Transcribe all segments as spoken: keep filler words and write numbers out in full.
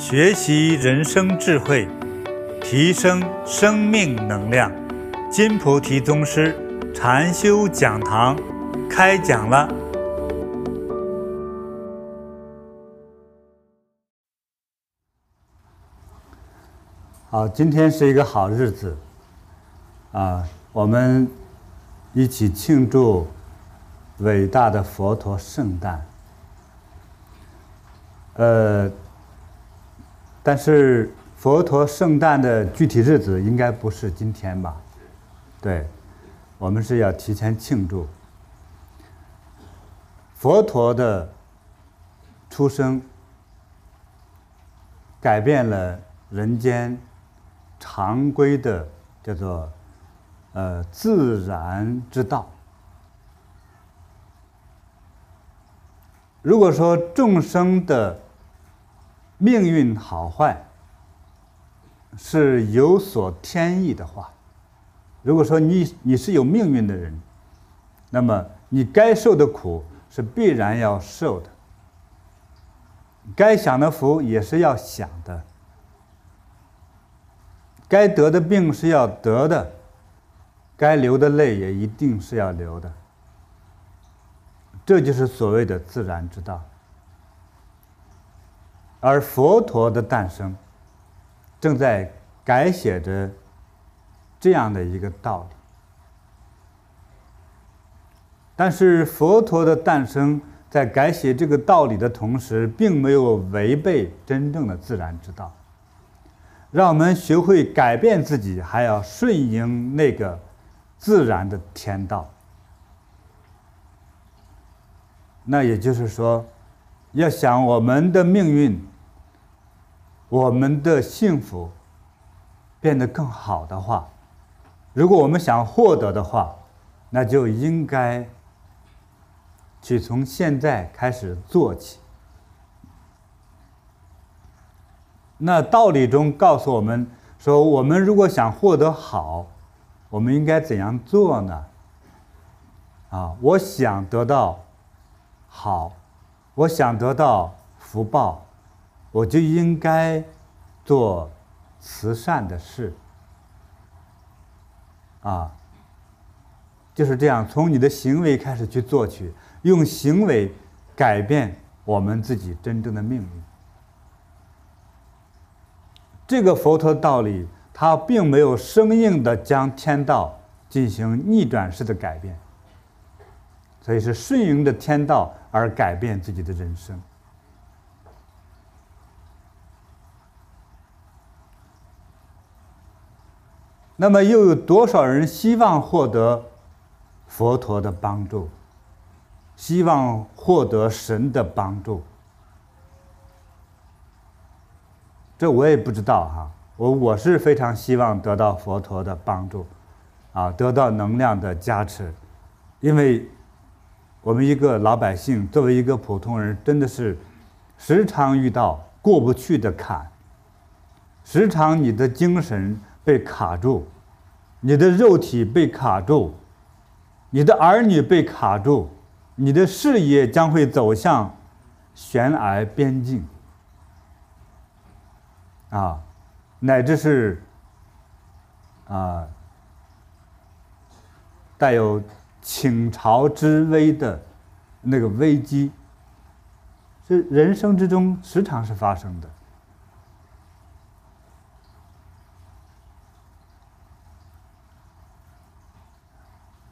学习人生智慧，提升生命能量。金菩提宗师禅修讲堂开讲了。好，今天是一个好日子啊，我们一起庆祝伟大的佛陀圣诞。呃，但是佛陀圣诞的具体日子应该不是今天吧？对，我们是要提前庆祝。佛陀的出生改变了人间常规的叫做呃自然之道。如果说众生的命运好坏是有所天意的话，如果说你你是有命运的人，那么你该受的苦是必然要受的，该享的福也是要享的，该得的病是要得的，该流的泪也一定是要流的。这就是所谓的自然之道。而佛陀的诞生正在改写着这样的一个道理。但是佛陀的诞生在改写这个道理的同时，并没有违背真正的自然之道，让我们学会改变自己，还要顺应那个自然的天道。那也就是说，要想我们的命运，我们的幸福变得更好的话，如果我们想获得的话，那就应该去从现在开始做起。那道理中告诉我们说，我们如果想获得好，我们应该怎样做呢？啊，我想得到好，我想得到福报，我就应该做慈善的事啊，就是这样，从你的行为开始去做起，用行为改变我们自己真正的命运。这个佛陀道理，它并没有生硬的将天道进行逆转式的改变，所以是顺应着天道而改变自己的人生。那么又有多少人希望获得佛陀的帮助，希望获得神的帮助？这我也不知道哈，我我是非常希望得到佛陀的帮助啊，得到能量的加持，因为我们一个老百姓，作为一个普通人，真的是时常遇到过不去的坎，时常你的精神被卡住，你的肉体被卡住，你的儿女被卡住，你的事业将会走向悬崖边境啊，乃至是啊带有倾巢之危的那个危机，是人生之中时常是发生的。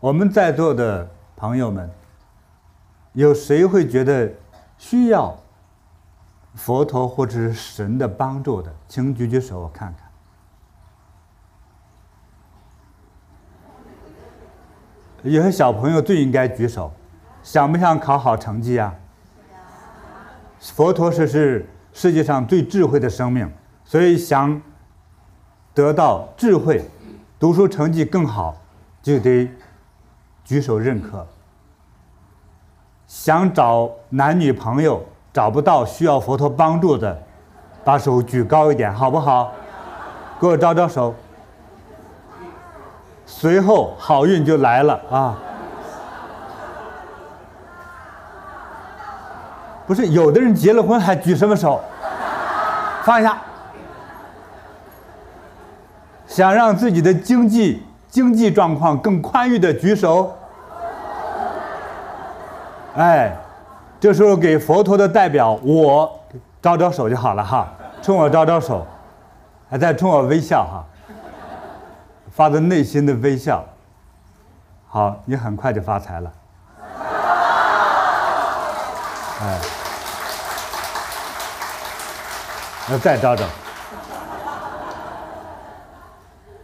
我们在座的朋友们，有谁会觉得需要佛陀或者是神的帮助的？请举举手，我看看。有些小朋友最应该举手，想不想考好成绩啊？佛陀是是世界上最智慧的生命，所以想得到智慧，读书成绩更好，就得举手认可。想找男女朋友找不到，需要佛陀帮助的，把手举高一点，好不好？给我招招手。随后好运就来了啊！不是，有的人结了婚还举什么手？放下，想让自己的经济经济状况更宽裕的举手。哎，这时候给佛陀的代表我招招手就好了哈，冲我招招手，还在冲我微笑哈，发自内心的微笑。好，你很快就发财了。哎，那再招招。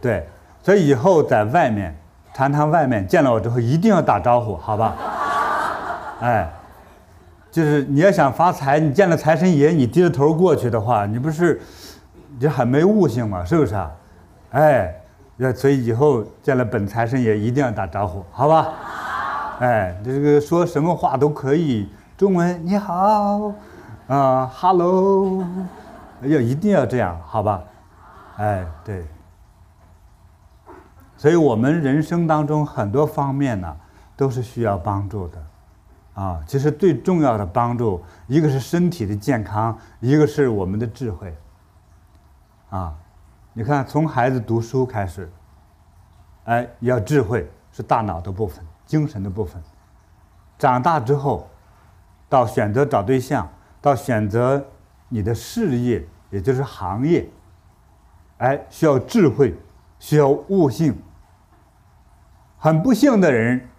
对，所以以后在外面，常常外面见了我之后一定要打招呼，好吧？哎，就是你要想发财，你见了财神爷，你低着头过去的话，你不是就很没悟性嘛，是不是啊？哎，所以以后见了本财神爷一定要打招呼，好吧？哎，这个说什么话都可以。中文你好，啊哈喽，要一定要这样，好吧？哎，对。所以我们人生当中很多方面呢，都是需要帮助的，啊，其实最重要的帮助，一个是身体的健康，一个是我们的智慧，啊，你看从孩子读书开始，哎，要智慧是大脑的部分，精神的部分，长大之后。到选择找对象，到选择你的事业，也就是行业，哎，需要智慧，需要悟性。很不幸的人，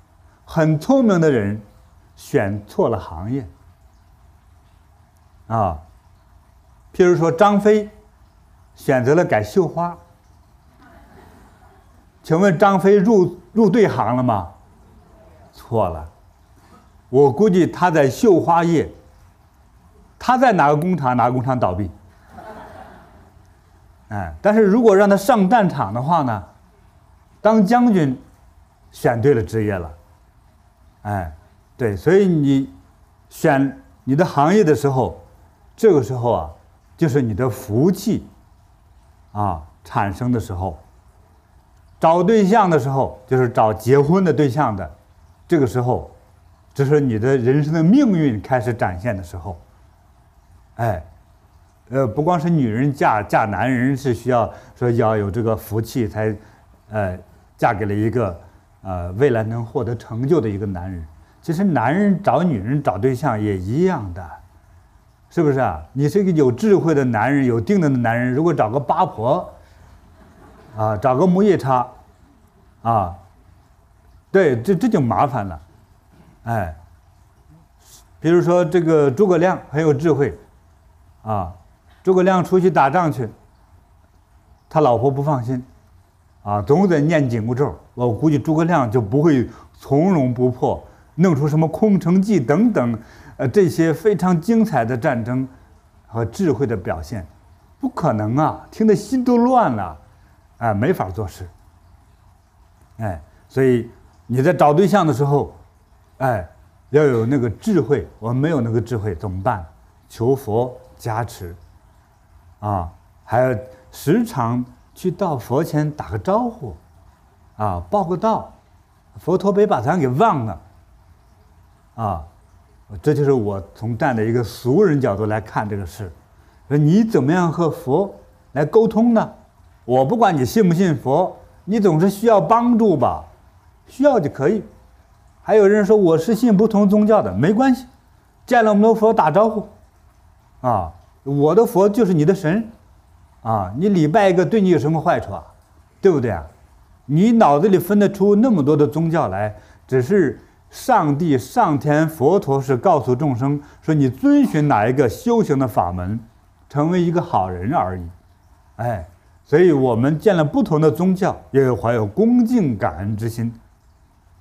很聪明的人，选错了行业。啊，譬如说张飞，选择了改绣花。请问张飞入入对行了吗？错了。我估计他在绣花业，他在哪个工厂，哪个工厂倒闭。哎，但是如果让他上战场的话呢，当将军，选对了职业了。哎，对，所以你选你的行业的时候，这个时候啊，就是你的福气啊产生的时候。找对象的时候，就是找结婚的对象的，这个时候。这是你的人生的命运开始展现的时候，哎，呃，不光是女人嫁嫁男人是需要说要有这个福气才，呃，嫁给了一个呃未来能获得成就的一个男人。其实男人找女人找对象也一样的，是不是啊？你是一个有智慧的男人，有定力的男人，如果找个八婆，啊，找个木叶叉，啊，对，这这就麻烦了。哎，比如说这个诸葛亮很有智慧，啊，诸葛亮出去打仗去，他老婆不放心，啊，总得念紧箍咒。我估计诸葛亮就不会从容不迫，弄出什么空城计等等，呃，这些非常精彩的战争和智慧的表现，不可能啊，听得心都乱了，哎，没法做事。哎，所以你在找对象的时候。哎，要有那个智慧，我们没有那个智慧怎么办？求佛加持，啊，还要时常去到佛前打个招呼，啊，报个到，佛陀别把咱给忘了，啊，这就是我从站在一个俗人角度来看这个事。说你怎么样和佛来沟通呢？我不管你信不信佛，你总是需要帮助吧，需要就可以。还有人说我是信不同宗教的，没关系，见了我们的佛打招呼，啊，我的佛就是你的神，啊，你礼拜一个对你有什么坏处啊？对不对啊？你脑子里分得出那么多的宗教来，只是上帝、上天、佛陀是告诉众生说你遵循哪一个修行的法门，成为一个好人而已。哎，所以我们见了不同的宗教，也有怀有恭敬感恩之心。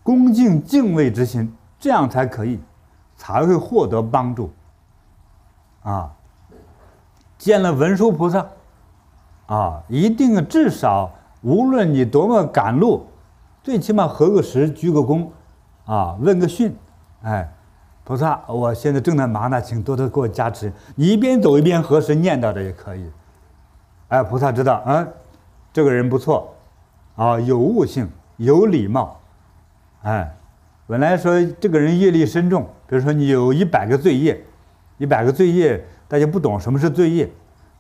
恭敬敬畏之心，这样才可以，才会获得帮助。啊，见了文殊菩萨，啊，一定至少无论你多么赶路，最起码合个十，鞠个躬，啊，问个讯，哎，菩萨，我现在正在忙呢，请多多给我加持。你一边走一边合十念叨着也可以。哎，菩萨知道，嗯，这个人不错，啊，有悟性，有礼貌。哎，本来说这个人业力深重，比如说你有一百个罪业，一百个罪业，大家不懂什么是罪业，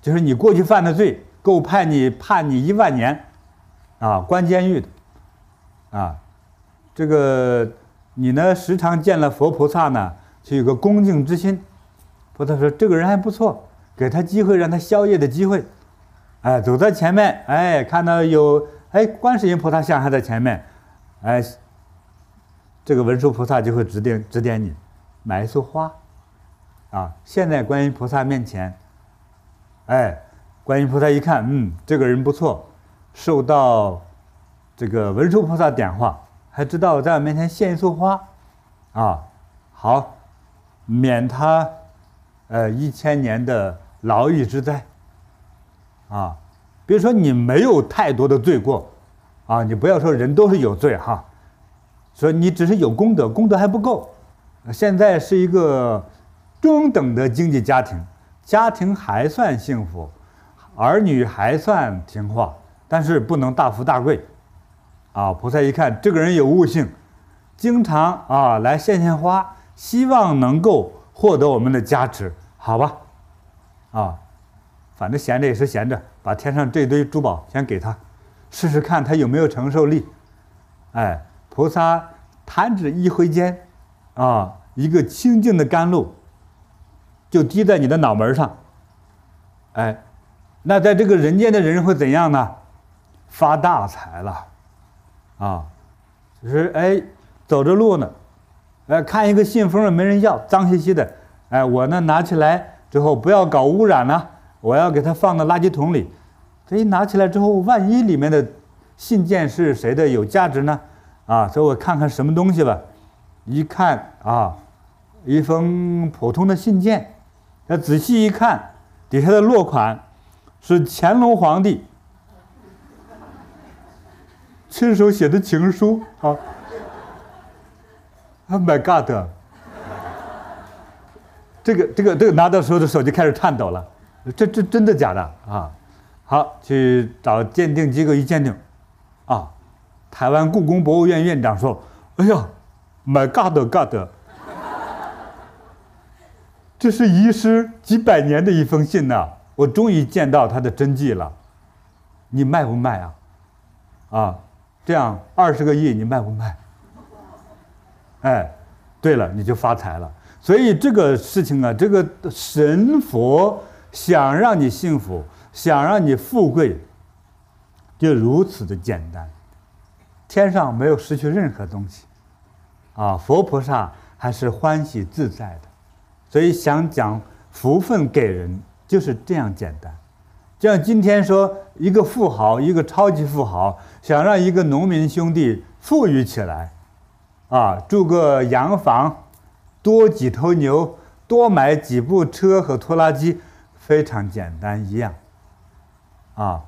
就是你过去犯的罪，够判你判你一万年，啊，关监狱的，啊，这个你呢时常见了佛菩萨呢，就有个恭敬之心。菩萨说这个人还不错，给他机会，让他消业的机会。哎，走在前面，哎，看到有哎观世音菩萨像还在前面，哎，这个文殊菩萨就会指点指点你，买一束花。 啊，现在观音菩萨面前，哎，观音菩萨一看，嗯，这个人不错，受到这个文殊菩萨点化，还知道在我面前献一束花，啊，好，免他呃一千年的牢狱之灾。啊，比如说你没有太多的罪过，啊，你不要说人都是有罪哈，所以你只是有功德，功德还不够，现在是一个 中等的经济家庭，家庭还算幸福，儿女还算听话，但是不能大富大贵，啊！菩萨一看这个人有悟性，经常啊来献献花，希望能够获得我们的加持，好吧？啊，反正闲着也是闲着，把天上这堆珠宝先给他，试试看他有没有承受力。哎，菩萨弹指一挥间，啊，一个清净的甘露 就滴在你的脑门上，哎，那在这个人间的人会怎样呢？发大财了，啊，就是哎，走着路呢，哎，看一个信封没人要，脏兮兮的，哎，我呢拿起来之后不要搞污染了、啊，我要给它放到垃圾桶里。这一拿起来之后，万一里面的信件是谁的有价值呢？啊，所以我看看什么东西吧，一看啊，一封普通的信件。 那仔细一看，底下的落款是乾隆皇帝亲手写的情书啊 ！Oh my god！ 这个这个这个拿到时候的手就开始颤抖了，这这真的假的啊？好，去找鉴定机构一鉴定，啊，台湾故宫博物院院长说：“哎呀 ，my god god！” 这是遗失几百年的一封信呐、啊，我终于见到它的真迹了。你卖不卖啊？啊，这样二十个亿你卖不卖？哎，对了，你就发财了。所以这个事情啊，这个神佛想让你幸福，想让你富贵，就如此的简单。天上没有失去任何东西，啊，佛菩萨还是欢喜自在的。 所以想讲福分给人就是这样简单，就像今天说一个富豪，一个超级富豪想让一个农民兄弟富裕起来，啊，住个洋房，多几头牛，多买几部车和拖拉机，非常简单一样，啊，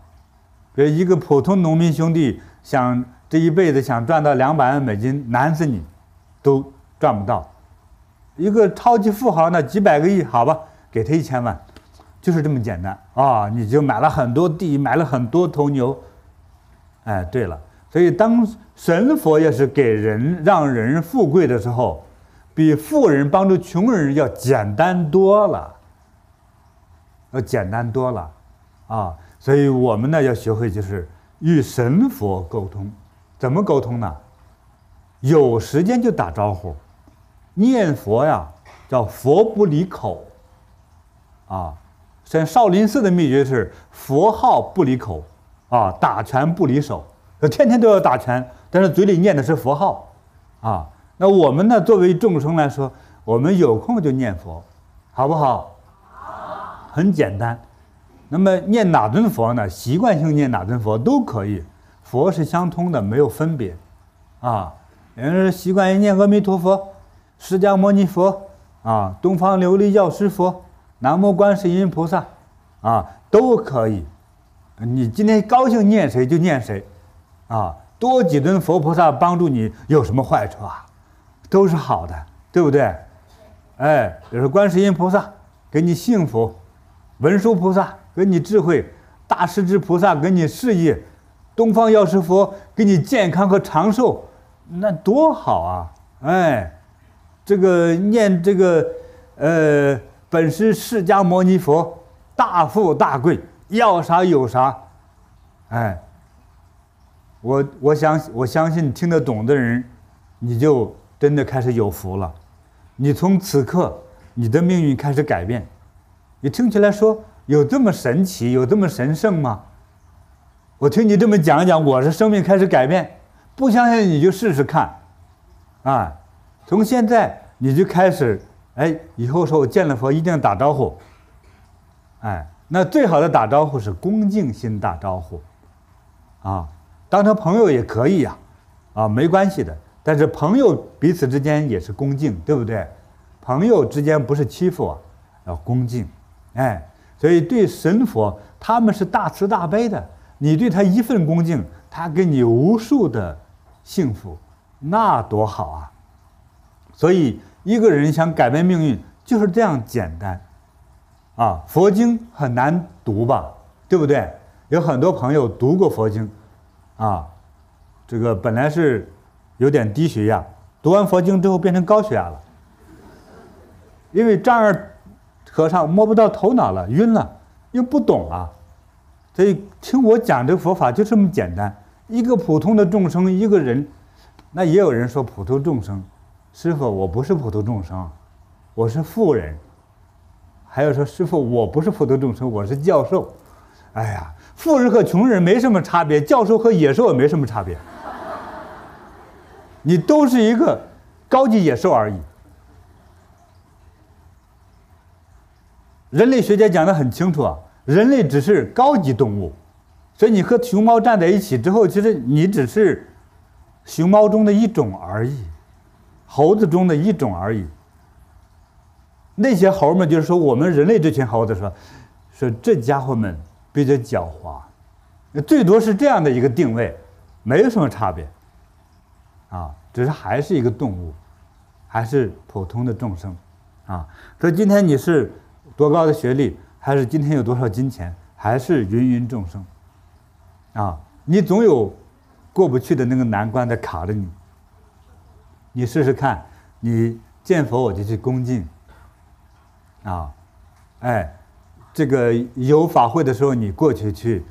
比如一个普通农民兄弟想这一辈子想赚到两百万美金，难死你，都赚不到。 一个超级富豪呢，几百个亿，好吧，给他一千万，就是这么简单啊！你就买了很多地，买了很多头牛。哎，对了，所以当神佛也是给人让人富贵的时候，比富人帮助穷人要简单多了，要简单多了啊！所以我们呢要学会就是与神佛沟通，怎么沟通呢？有时间就打招呼。 念佛呀，叫佛不离口，啊，像少林寺的秘诀是佛号不离口，啊，打拳不离手，天天都要打拳，但是嘴里念的是佛号，啊，那我们呢，作为众生来说，我们有空就念佛，好不好？很简单。那么念哪尊佛呢？习惯性念哪尊佛都可以，佛是相通的，没有分别，啊，有人习惯于念阿弥陀佛。 释迦牟尼佛啊，东方琉璃药师佛，南无观世音菩萨啊，都可以。你今天高兴念谁就念谁，啊，多几尊佛菩萨帮助你有什么坏处啊？都是好的，对不对？哎，比如说观世音菩萨给你幸福，文殊菩萨给你智慧，大势至菩萨给你事业，东方药师佛给你健康和长寿，那多好啊！哎。 这个念这个，呃，本师释迦牟尼佛，大富大贵，要啥有啥，哎，我我相我相信听得懂的人，你就真的开始有福了。你从此刻你的命运开始改变。你听起来说有这么神奇，有这么神圣吗？我听你这么讲一讲，我的生命开始改变。不相信你就试试看，啊，从现在你就开始，哎，以后说我见了佛一定要打招呼。 哎，那最好的打招呼是恭敬心打招呼，啊，当成朋友也可以呀、啊，啊，没关系的。但是朋友彼此之间也是恭敬，对不对？朋友之间不是欺负啊，要恭敬。哎，所以对神佛他们是大慈大悲的，你对他一份恭敬，他给你无数的幸福，那多好啊！所以一个人想改变命运就是这样简单。 啊，佛经很难读吧，对不对？有很多朋友读过佛经，啊，这个本来是有点低血压，读完佛经之后变成高血压了，因为丈二和尚摸不到头脑了，晕了，又不懂了，所以听我讲这个佛法就这么简单。一个普通的众生，一个人，那也有人说普通众生，师父，我不是普通众生，我是富人。 还有说，师父，我不是普通众生，我是教授。哎呀，富人和穷人没什么差别，教授和野兽也没什么差别，你都是一个高级野兽而已。人类学家讲得很清楚啊，人类只是高级动物，所以你和熊猫站在一起之后，其实你只是熊猫中的一种而已，猴子中的一种而已。 那些猴们就是说，我们人类这群猴子说，说这家伙们比较狡猾，最多是这样的一个定位，没有什么差别，啊，只是还是一个动物，还是普通的众生，啊，所以今天你是多高的学历，还是今天有多少金钱，还是芸芸众生，啊，你总有过不去的那个难关在卡着你，你试试看，你见佛我就去恭敬。 啊，哎，这个有法会的时候，你过去去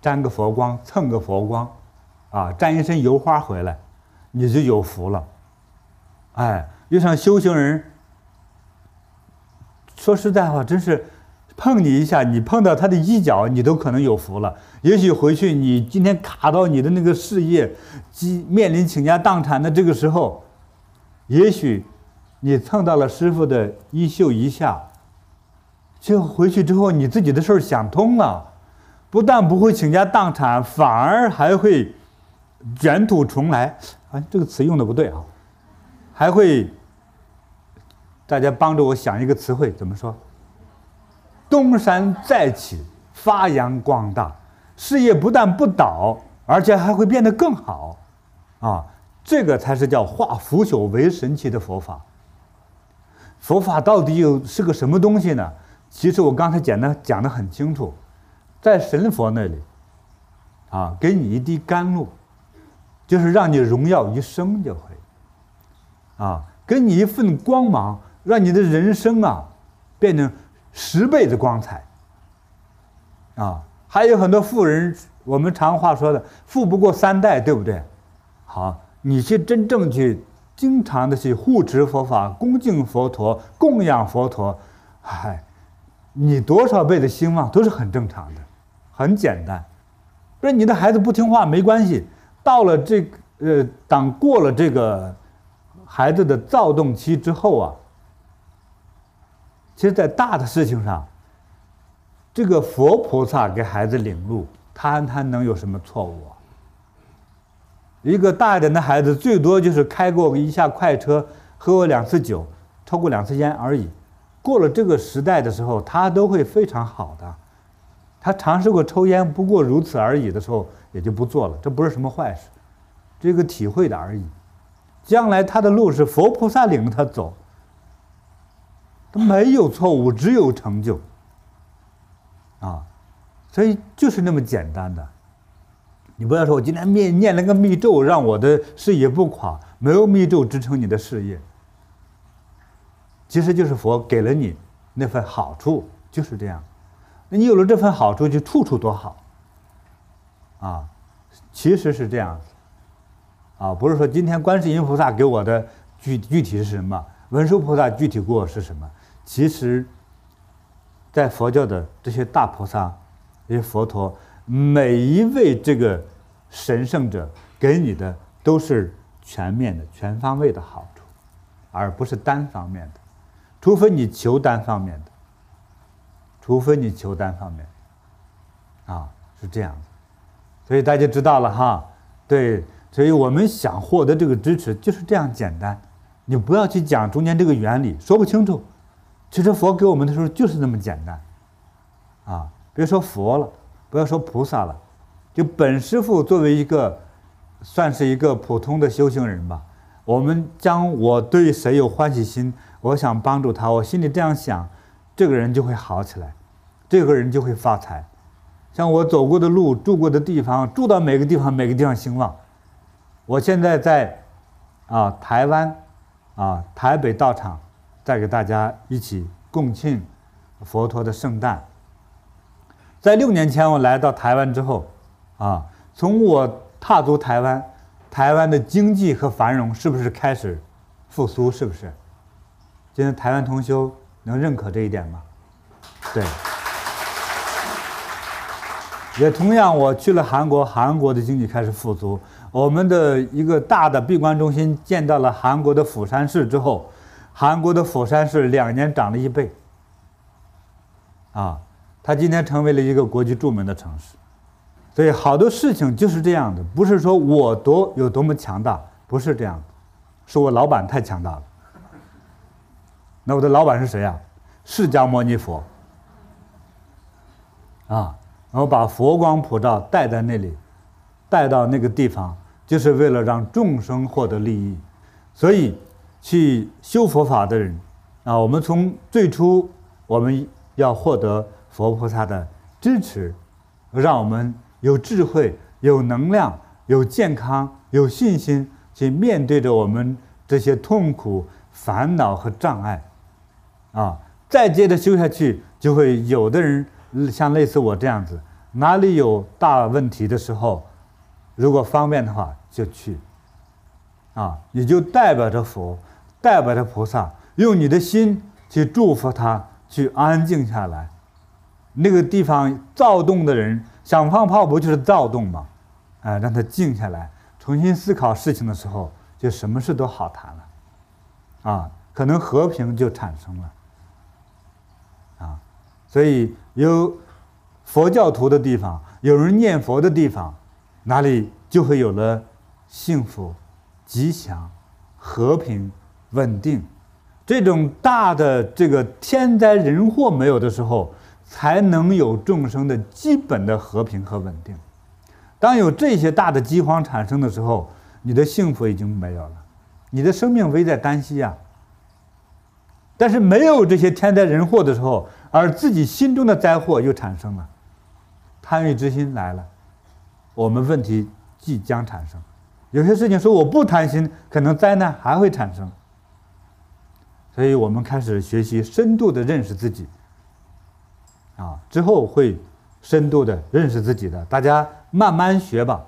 沾个佛光，蹭个佛光，啊，沾一身油花回来，你就有福了。哎，遇上修行人，说实在话，真是碰你一下，你碰到他的衣角，你都可能有福了。也许回去你今天卡到你的那个事业，面临倾家荡产的这个时候，也许。 你蹭到了师父的衣袖一下，就回去之后你自己的事儿想通了，不但不会倾家荡产，反而还会卷土重来。哎，这个词用的不对啊，还会。大家帮着我想一个词汇，怎么说？东山再起，发扬光大，事业不但不倒，而且还会变得更好，啊，这个才是叫化腐朽为神奇的佛法。 佛法到底有是个什么东西呢？其实我刚才简单讲得很清楚，在神佛那里，啊，给你一滴甘露，就是让你荣耀一生就可以，啊，给你一份光芒，让你的人生啊变成十倍的光彩，啊，还有很多富人，我们常话说的“富不过三代”，对不对？好，你去真正去。 经常的去护持佛法、恭敬佛陀、供养佛陀，哎，你多少倍的兴旺都是很正常的，很简单。不是你的孩子不听话没关系，到了这个呃，当过了这个孩子的躁动期之后啊，其实，在大的事情上，这个佛菩萨给孩子领路，他他能有什么错误啊？ 一个大一点的孩子，最多就是开过一下快车，喝过两次酒，抽过两次烟而已。过了这个时代的时候，他都会非常好的。他尝试过抽烟，不过如此而已的时候，也就不做了。这不是什么坏事，这个体会的而已。将来他的路是佛菩萨领着他走，他没有错误，只有成就。啊，所以就是那么简单的。 你不要说，我今天念念了个密咒，让我的事业不垮。没有密咒支撑你的事业，其实就是佛给了你那份好处，就是这样。那你有了这份好处，就处处都好，啊，其实是这样子，啊，不是说今天观世音菩萨给我的具具体是什么，文殊菩萨具体给我是什么，其实，在佛教的这些大菩萨、这些佛陀，每一位这个神圣者给你的都是全面的、全方位的好处，而不是单方面的，除非你求单方面的。除非你求单方面，啊，是这样子，所以大家知道了哈，对，所以我们想获得这个支持就是这样简单，你不要去讲中间这个原理，说不清楚。其实佛给我们的时候就是那么简单，啊，别说佛了，不要说菩萨了，就本师父作为一个算是一个普通的修行人吧，我们将我对谁有欢喜心，我想帮助他，我心里这样想，这个人就会好起来，这个人就会发财。像我走过的路、住过的地方，住到每个地方，每个地方兴旺。我现在在啊台湾啊台北道场，再给大家一起共庆佛陀的圣诞。在六年前我来到台湾之后，啊，从我踏足台湾，台湾的经济和繁荣是不是开始复苏？是不是？今天台湾同修。能认可这一点吗？对，也同样，我去了韩国，韩国的经济开始复苏。我们的一个大的闭关中心建到了韩国的釜山市之后，韩国的釜山市两年涨了一倍，啊，它今天成为了一个国际著名的城市。所以好多事情就是这样的，不是说我多有多么强大，不是这样的，是我老板太强大了。那我的老板是谁呀、啊？释迦牟尼佛啊，然后把佛光普照带在那里，带到那个地方，就是为了让众生获得利益。所以，去修佛法的人啊，我们从最初我们要获得佛菩萨的支持，让我们有智慧、有能量、有健康、有信心去面对着我们这些痛苦、烦恼和障碍，啊，再接着修下去，就会有的人像类似我这样子，哪里有大问题的时候，如果方便的话就去，啊，也就代表着佛，代表着菩萨，用你的心去祝福他，去安静下来。那个地方躁动的人，想放炮不就是躁动吗？啊，让他静下来，重新思考事情的时候，就什么事都好谈了。啊，可能和平就产生了，啊，所以有佛教徒的地方，有人念佛的地方，哪里就会有了幸福、吉祥、和平、稳定。这种大的这个天灾人祸没有的时候，才能有众生的基本的和平和稳定。当有这些大的饥荒产生的时候，你的幸福已经没有了。你的生命危在旦夕啊！但是没有这些天灾人祸的时候，而自己心中的灾祸又产生了，贪欲之心来了，我们问题即将产生。有些事情说我不贪心，可能灾难还会产生。所以我们开始学习深度的认识自己，啊，之后会深度的认识自己的，大家慢慢学吧。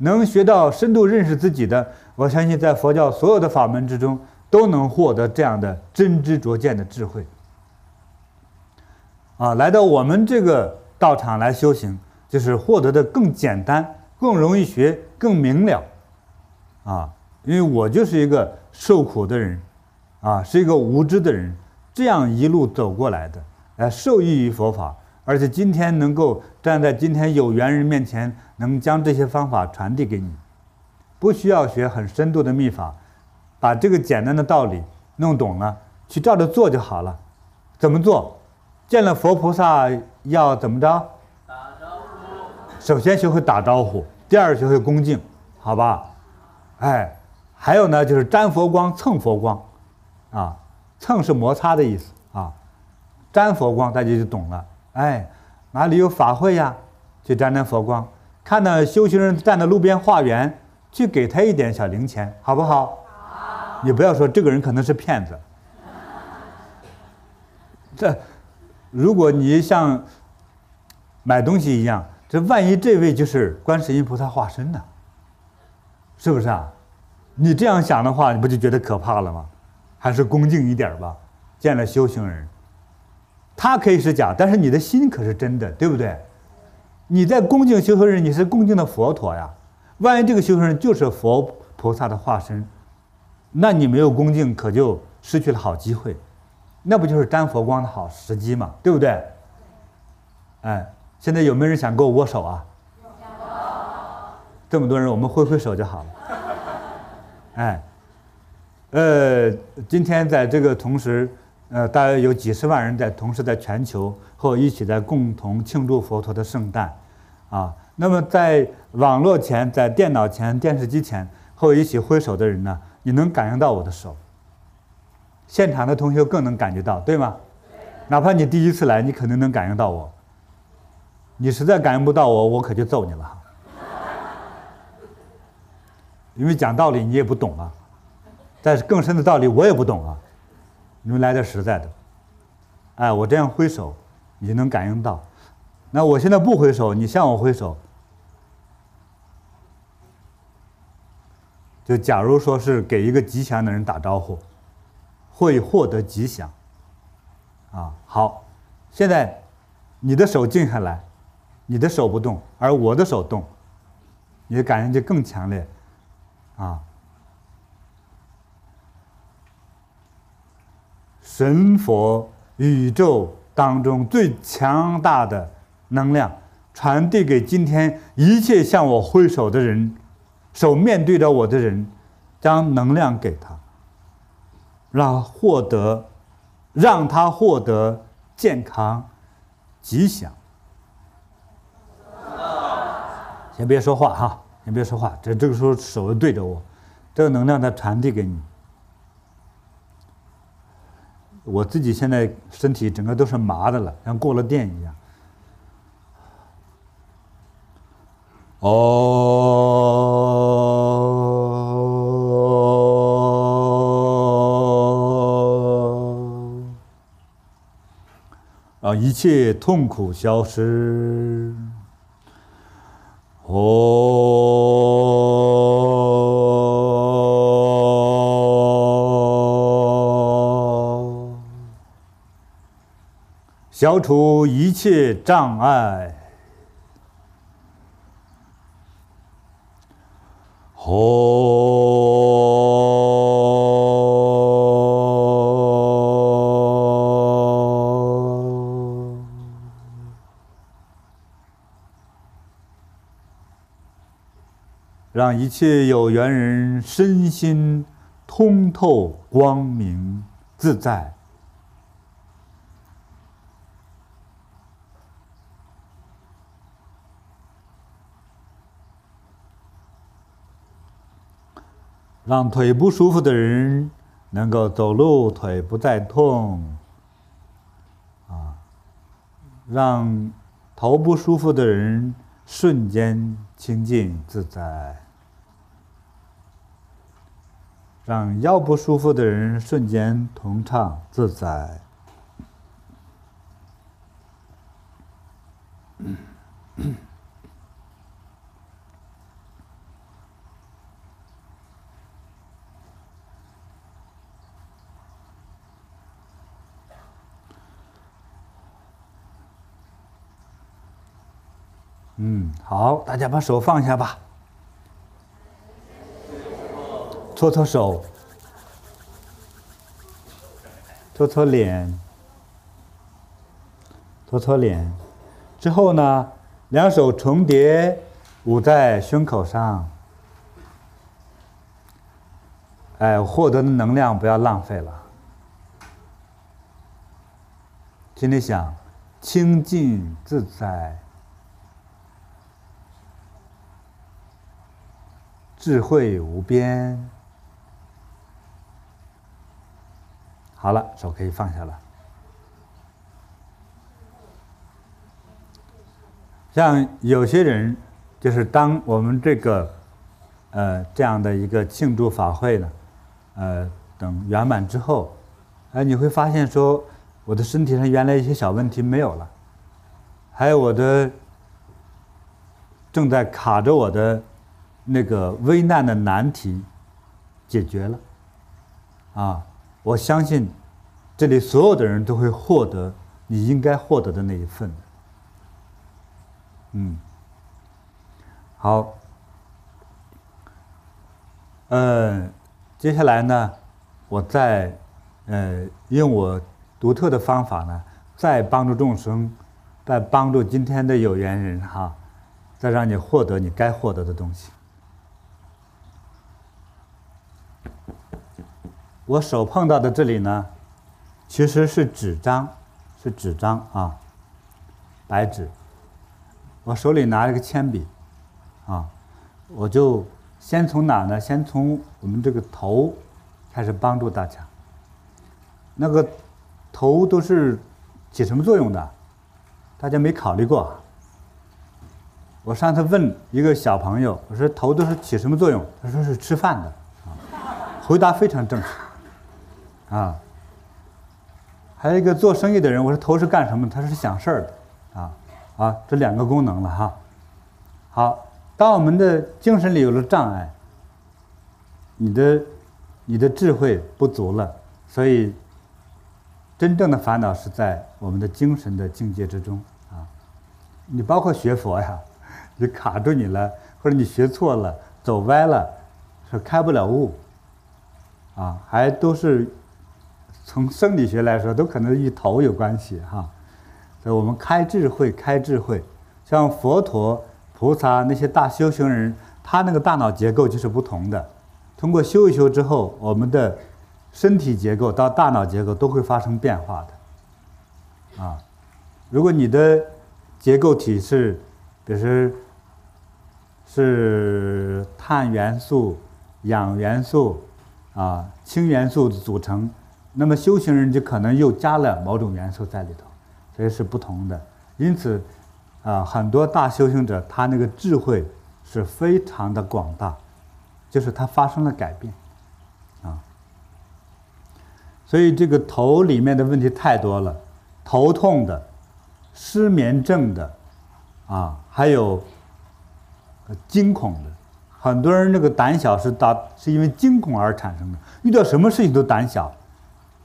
能学到深度认识自己的，我相信在佛教所有的法门之中都能获得这样的真知灼见的智慧。啊，来到我们这个道场来修行，就是获得的更简单、更容易学、更明了。啊，因为我就是一个受苦的人，啊，是一个无知的人，这样一路走过来的，来受益于佛法。而且今天能够站在今天有缘人面前，能将这些方法传递给你，不需要学很深度的秘法，把这个简单的道理弄懂了，去照着做就好了。怎么做？见了佛菩萨要怎么着？打招呼。首先学会打招呼，第二学会恭敬，好吧？哎，还有呢，就是沾佛光、蹭佛光，啊，蹭是摩擦的意思啊，沾佛光大家就懂了。哎，哪里有法会呀？去沾沾佛光，看到修行人站在路边化缘，去给他一点小零钱，好不好？好。你不要说这个人可能是骗子。这，如果你像买东西一样，这万一这位就是观世音菩萨化身呢？是不是啊？你这样想的话，你不就觉得可怕了吗？还是恭敬一点吧。见了修行人，他可以是假，但是你的心可是真的，对不对？你在恭敬修行人，你是恭敬的佛陀呀。万一这个修行人就是佛菩萨的化身，那你没有恭敬，可就失去了好机会，那不就是沾佛光的好时机嘛，对不对？哎，现在有没有人想跟我握手啊？这么多人，我们挥挥手就好了。哎，呃，今天在这个同时。呃，大约有几十万人在同时在全球和我一起在共同庆祝佛陀的圣诞，啊，那么在网络前、在电脑前、电视机前和我一起挥手的人呢，你能感应到我的手。现场的同学更能感觉到，对吗？哪怕你第一次来，你肯定能感应到我。你实在感应不到我，我可就揍你了哈。因为讲道理你也不懂啊，但是更深的道理我也不懂啊。你们来点实在的，哎，我这样挥手，你就能感应到。那我现在不挥手，你向我挥手，就假如说是给一个吉祥的人打招呼，会获得吉祥。啊，好，现在你的手静下来，你的手不动，而我的手动，你的感应就更强烈，啊。神佛宇宙当中最强大的能量传递给今天一切向我挥手的人，手面对着我的人，将能量给他，让他获得，让他获得健康、吉祥。先别说话哈，先别说话，这这个时候手对着我，这个能量它传递给你。我自己现在身体整个都是麻的了，像过了电一样。哦，让一切痛苦消失。哦。消除一切障碍。哦，让一切有缘人身心通透光明自在。让腿不舒服的人能够走路腿不再痛，啊，让头不舒服的人瞬间清净自在，让腰不舒服的人瞬间通畅自在。嗯，好，大家把手放下吧，搓搓手，搓搓脸，搓搓脸，之后呢，两手重叠捂在胸口上，哎，获得的能量不要浪费了，心里想，清净自在。智慧无边。好了，手可以放下了。像有些人，就是当我们这个呃这样的一个庆祝法会呢，呃等圆满之后，哎、呃，你会发现说，我的身体上原来一些小问题没有了，还有我的正在卡着我的那个危难的难题解决了，啊，我相信这里所有的人都会获得你应该获得的那一份。嗯，好，呃，接下来呢，我再呃用我独特的方法呢，再帮助众生，再帮助今天的有缘人哈，再让你获得你该获得的东西。我手碰到的这里呢，其实是纸张，是纸张啊，白纸。我手里拿了个铅笔，啊，我就先从哪呢？先从我们这个头开始帮助大家。那个头都是起什么作用的？大家没考虑过。我上次问一个小朋友，我说头都是起什么作用？他说是吃饭的，啊，回答非常正确。啊，还有一个做生意的人，我说头是干什么？他是想事儿的，啊啊，这两个功能了哈。好，当我们的精神里有了障碍，你的你的智慧不足了，所以真正的烦恼是在我们的精神的境界之中啊。你包括学佛呀，你卡住你了，或者你学错了、走歪了，是开不了悟，啊，还都是。从生理学来说，都可能与头有关系哈，所以我们开智慧，开智慧，像佛陀、菩萨那些大修行人，他那个大脑结构就是不同的。通过修一修之后，我们的身体结构到大脑结构都会发生变化的。啊，如果你的结构体是，比如说是碳元素、氧元素啊、氢元素组成。那么修行人就可能又加了某种元素在里头，所以是不同的。因此，啊，很多大修行者他那个智慧是非常的广大，就是他发生了改变，啊。所以这个头里面的问题太多了，头痛的、失眠症的，啊，还有惊恐的。很多人那个胆小是大是因为惊恐而产生的，遇到什么事情都胆小。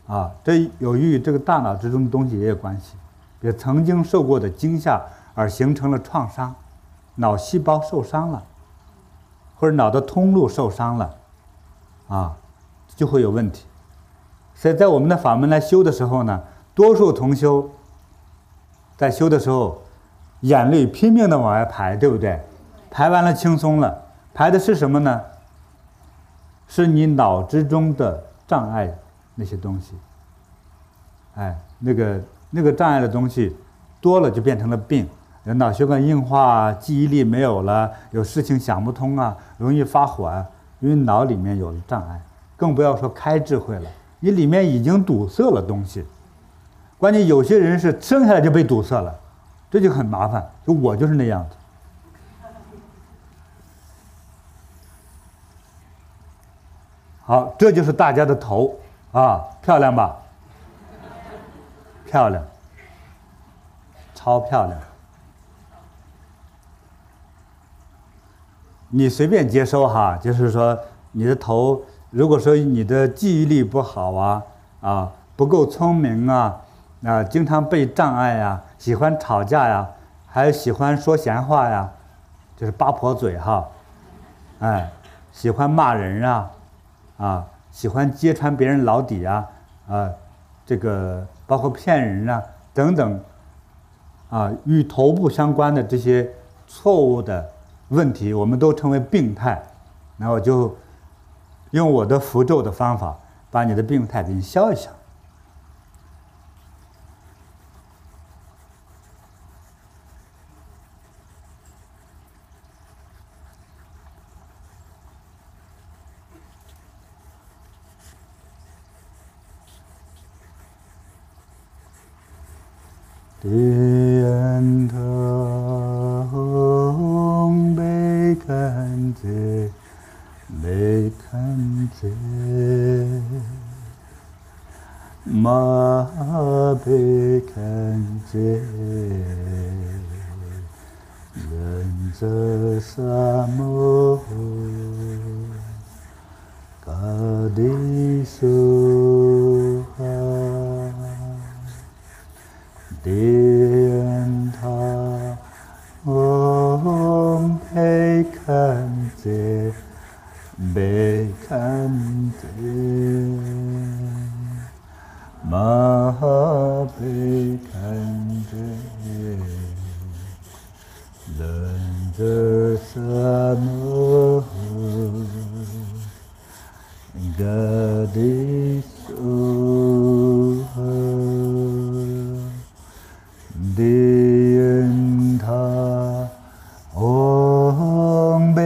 啊，这有与这个大脑之中的东西也有关系，也曾经受过的惊吓而形成了创伤，脑细胞受伤了，或者脑的通路受伤了，啊，就会有问题。所以在我们的法门来修的时候呢，多数同修在修的时候，眼泪拼命的往外排，对不对？排完了轻松了，排的是什么呢？是你脑之中的障碍。那些东西，哎，那个那个障碍的东西多了就变成了病，有脑血管硬化，记忆力没有了，有事情想不通啊，容易发火啊，因为脑里面有了障碍，更不要说开智慧了，你里面已经堵塞了东西。关键有些人是生下来就被堵塞了，这就很麻烦。就我就是那样子。好，这就是大家的头。啊，漂亮吧？漂亮，超漂亮！你随便接收哈，就是说你的头，如果说你的记忆力不好啊，啊不够聪明啊，啊经常被障碍呀、啊，喜欢吵架呀、啊，还喜欢说闲话呀、啊，就是八婆嘴哈，哎，喜欢骂人啊，啊。喜欢揭穿别人老底啊，啊、呃，这个包括骗人啊等等，啊、呃，与头部相关的这些错误的问题，我们都称为病态。那我就用我的符咒的方法，把你的病态给你消一消。天堂被看见，被看见，马被看见。着萨摩嘎帝苏哈迪恩他唵贝堪杰贝堪杰玛哈贝堪杰。 轮着萨摩嘎帝苏哈迪恩他唵贝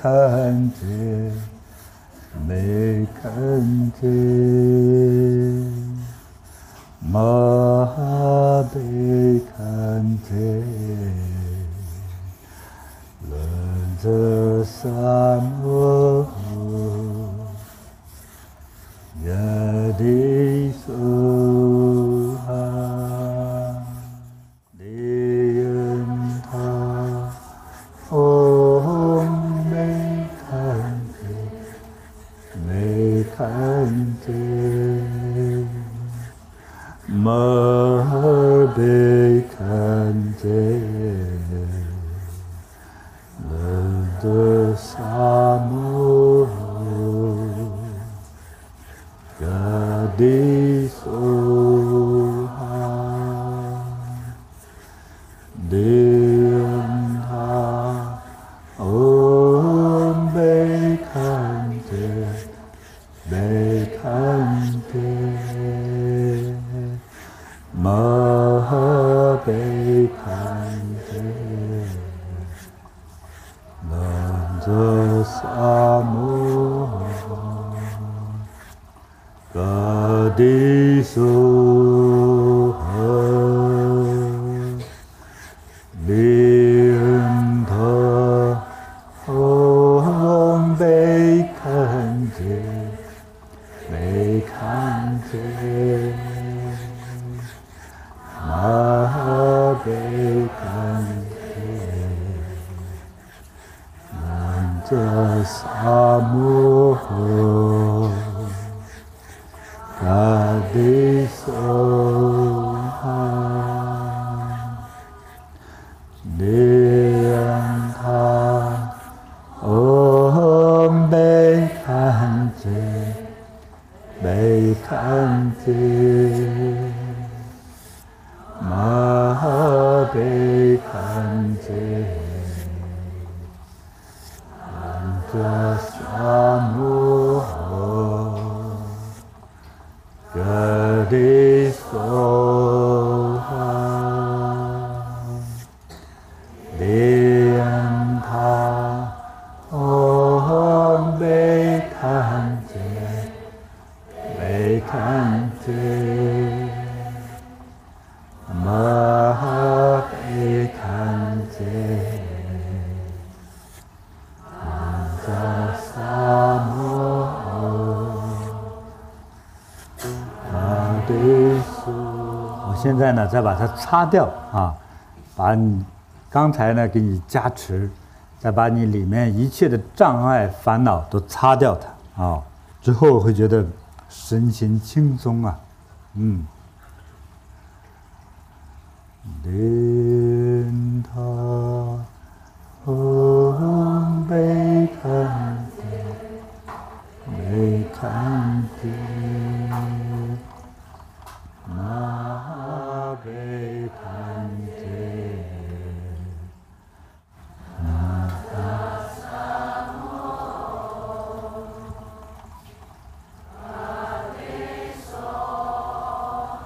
堪杰贝堪杰玛哈贝堪杰。 The Samho Yadisoha Deyanta Om Mekante Mekante Mahabekante 的萨摩嘎帝苏哈迪恩他唵贝堪杰贝堪杰玛哈贝堪杰。 The Samho Ga Di So Ha Lien Tha Om Bei Kan Je Bei Kan Je Maha Bei Kan Je 萨摩诃嘎帝苏哈迪恩他唵贝堪杰贝堪杰玛哈贝堪杰。 Samuha Gadisoha Deyanta Om Bekante Bekante Maha Bekante 我现在呢，再把它擦掉啊，把你刚才呢给你加持，再把你里面一切的障碍、烦恼都擦掉它啊，之后会觉得身心轻松啊，嗯。 唵贝堪杰，贝堪杰，玛哈贝堪杰，那达萨摩诃嘎帝苏哈，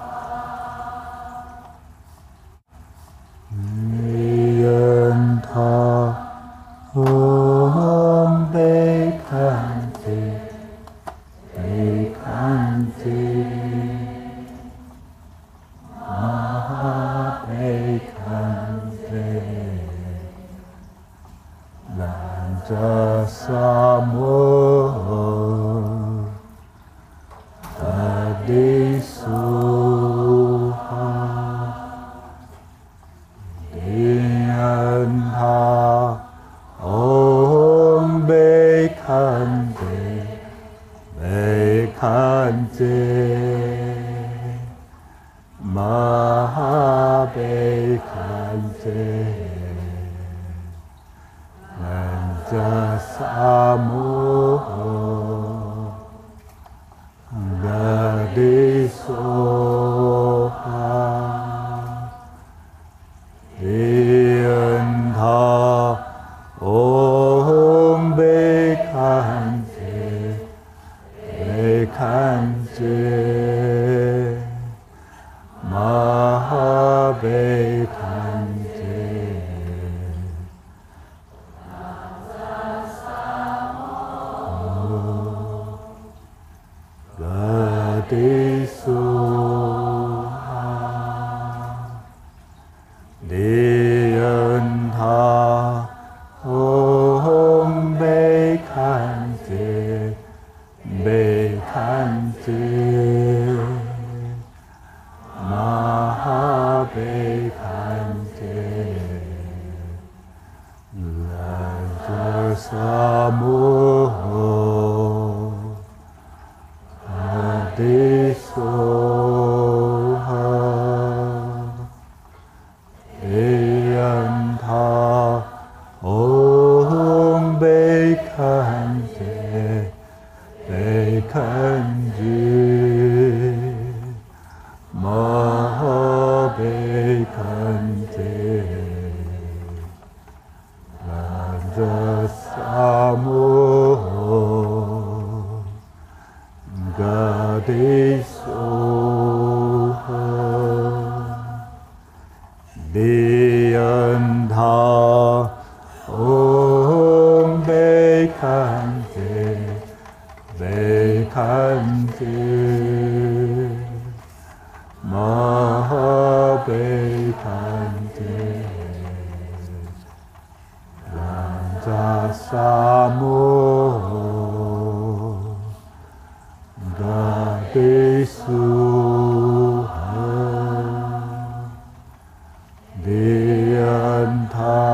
尼愿他。 唵贝堪杰，贝堪杰，玛哈贝堪杰，南迦萨摩诃嘎帝苏哈，帝恩他。万者，马贝堪者，南者萨摩，那利娑哈，伊恩他唵贝堪者，贝堪者。 Maha Bekante Namza Samo Gati Soha Liyantha Om Bekante Bekante 马贝堪者，南者萨摩，阿底娑哈，伊恩他唵贝堪者，贝堪者。 Maha Bekante Namza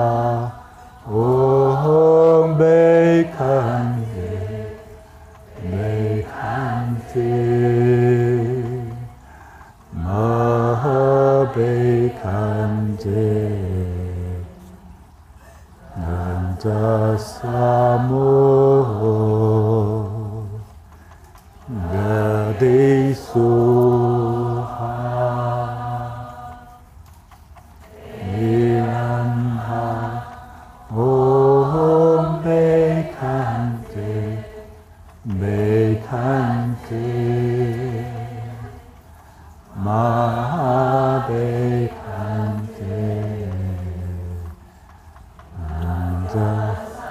Samo Gati Soha Liyantha Om Bekante Bekante 马贝堪者，南者萨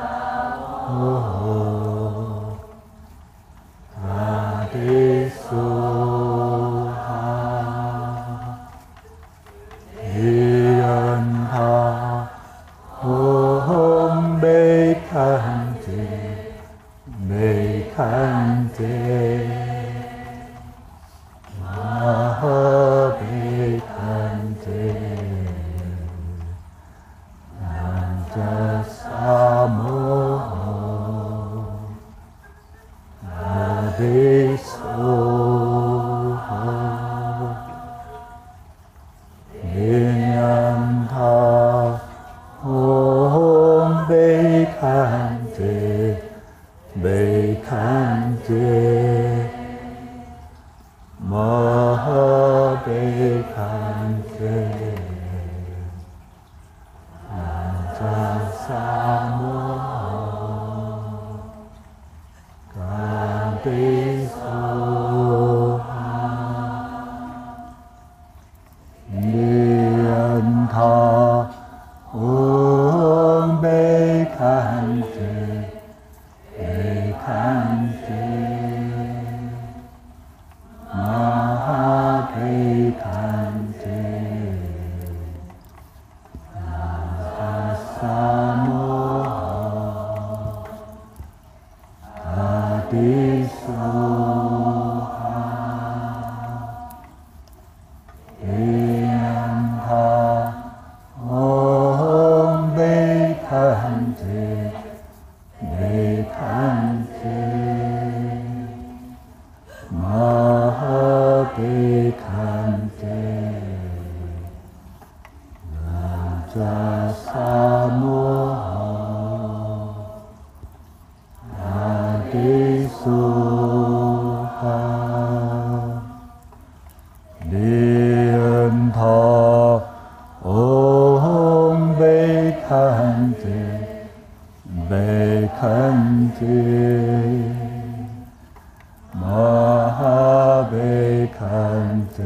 摩，那利娑哈，利安他唵贝堪者，贝堪者。 Maha Bekante Namza Samo Gati Soha Liyantha Om Bekante Bekante 马贝堪者，南者萨摩，那利娑哈，伊恩他唵贝堪者，贝堪者。 Maha Bekante Namza Samo Gati Soha Liyantha Om Bekante Bekante 马贝堪者，南者萨摩，那利娑哈，利安他唵贝堪者，贝堪者。 Maha Bekante Namza Samo Gati Soha Liyantha Om Bekante Bekante 萨萨摩诃，阿底苏哈，利恩他，唵贝堪帝，贝堪帝，玛哈贝堪帝。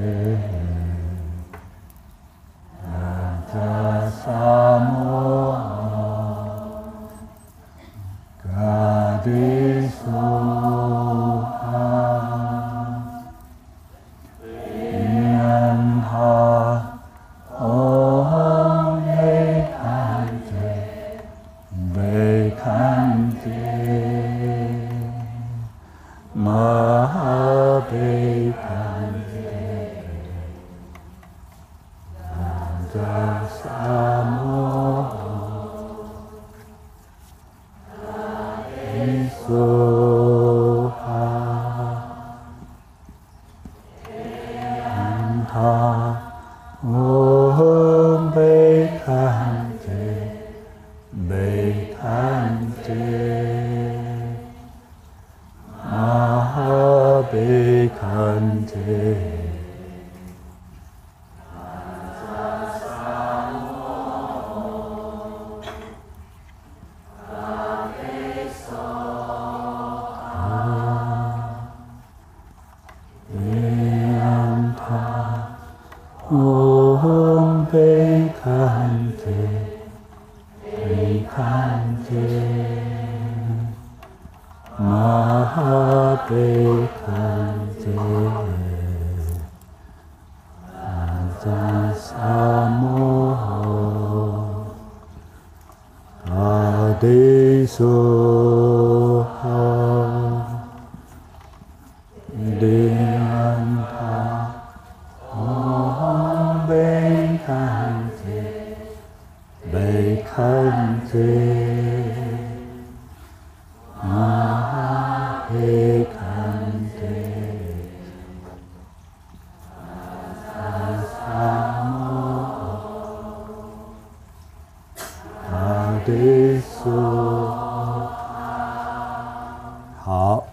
好，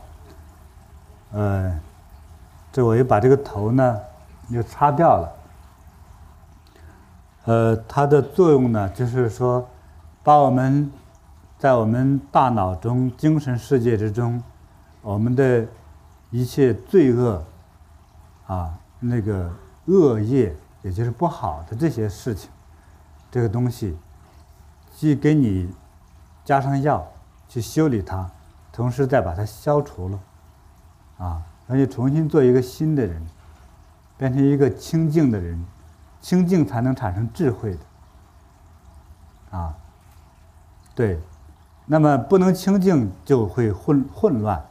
呃，这我又把这个头呢又擦掉了。呃，它的作用呢，就是说，把我们在我们大脑中、精神世界之中，我们的一切罪恶啊，那个恶业，也就是不好的这些事情，这个东西。 既给你加上药去修理它，同时再把它消除了，啊，而且重新做一个新的人，变成一个清净的人，清净才能产生智慧的，啊，对，那么不能清净就会混混乱，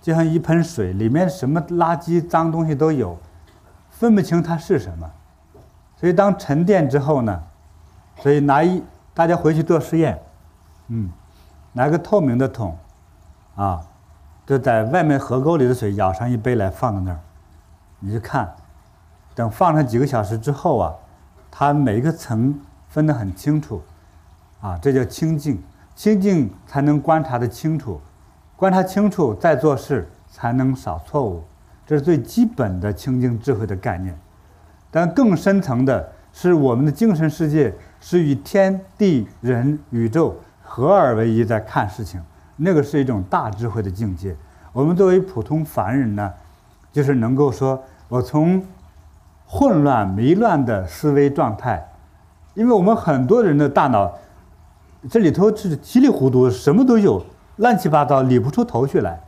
就像一盆水里面什么垃圾脏东西都有，分不清它是什么，所以当沉淀之后呢，所以拿一。 大家回去做实验，嗯，拿个透明的桶，啊，就在外面河沟里的水舀上一杯来放在那儿，你就看，等放上几个小时之后啊，它每一个层分得很清楚，啊，这叫清净，清净才能观察得清楚，观察清楚再做事才能少错误，这是最基本的清净智慧的概念。但更深层的是我们的精神世界。 是与天地人宇宙合而为一，在看事情，那个是一种大智慧的境界。我们作为普通凡人呢，就是能够说，我从混乱迷乱的思维状态，因为我们很多人的大脑这里头是稀里糊涂，什么都有，乱七八糟，理不出头绪来。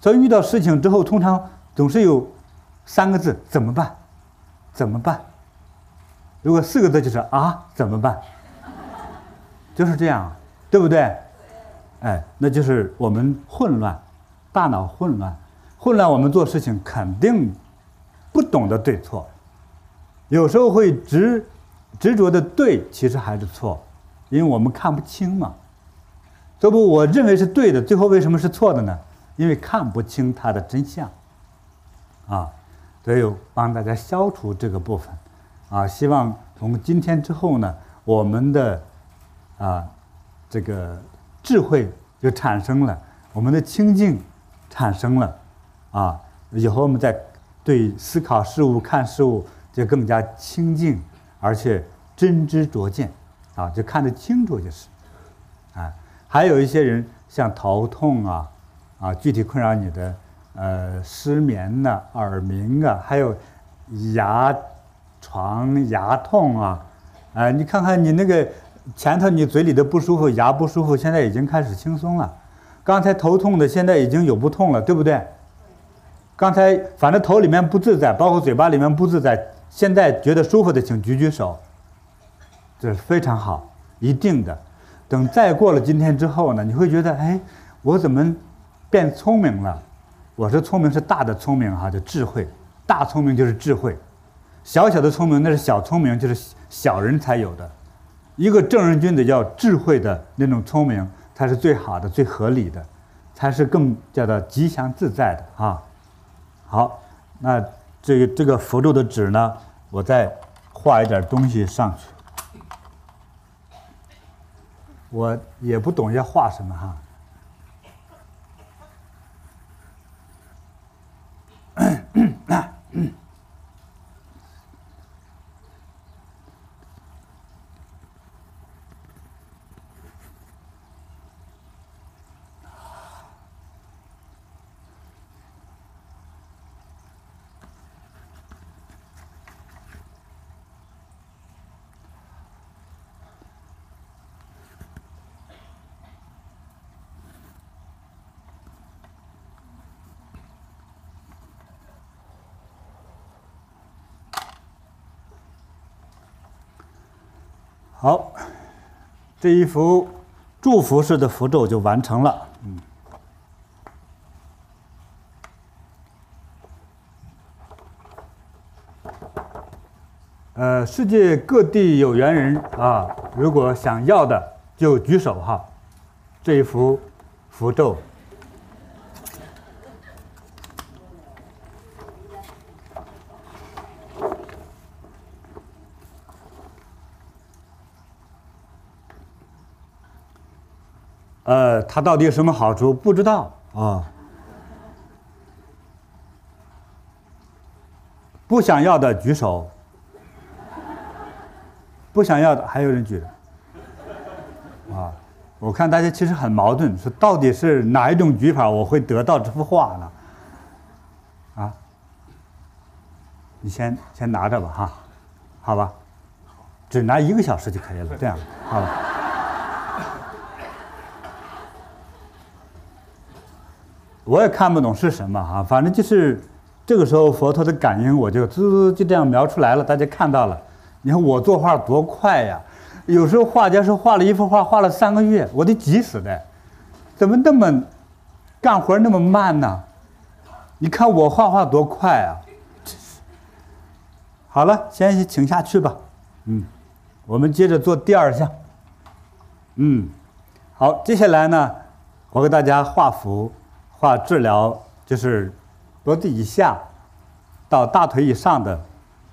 所以遇到事情之后，通常总是有三个字：怎么办？怎么办？ 如果四个字就是啊，怎么办？就是这样，对不对？哎，那就是我们混乱，大脑混乱，混乱我们做事情肯定不懂得对错，有时候会执执着的对，其实还是错，因为我们看不清嘛。这不，我认为是对的，最后为什么是错的呢？因为看不清它的真相。啊，所以我帮大家消除这个部分。 啊，希望从今天之后呢，我们的啊这个智慧就产生了，我们的清净产生了啊。以后我们在对思考事物、看事物就更加清净，而且真知灼见啊，就看得清楚就是啊。还有一些人像头痛啊啊，具体困扰你的呃失眠呐、啊、耳鸣啊，还有牙床牙痛啊，哎、呃，你看看你那个前头你嘴里的不舒服、牙不舒服，现在已经开始轻松了。刚才头痛的现在已经有不痛了，对不对？刚才反正头里面不自在，包括嘴巴里面不自在，现在觉得舒服的请举举手，这非常好，一定的。等再过了今天之后呢，你会觉得，哎，我怎么变聪明了？我说聪明是大的聪明哈，就智慧，大聪明就是智慧，小小的聪明那是小聪明，就是小人才有的。一个正人君子要智慧的那种聪明，才是最好的、最合理的，才是更叫做吉祥自在的哈。好，那这个这个佛咒的纸呢，我再画一点东西上去。我也不懂要画什么哈。好，这一幅祝福式的符咒就完成了。嗯，呃，世界各地有缘人啊，如果想要的就举手哈。这一幅符咒，呃，它到底有什么好处？不知道啊。不想要的举手。不想要的还有人举着。啊，我看大家其实很矛盾，说到底是哪一种举法我会得到这幅画呢？啊，你先先拿着吧哈，好吧，只拿一个小时就可以了，这样好吧。我也看不懂是什么哈、啊，反正就是这个时候佛陀的感应，我就滋就这样描出来了，大家看到了。你看我作画多快呀，有时候画家说画了一幅画画了三个月，我得急死的，怎么那么干活那么慢呢？你看我画画多快啊！好了，先请下去吧。嗯，我们接着做第二项。嗯，好，接下来呢，我给大家画符。画治疗就是脖子以下到大腿以上的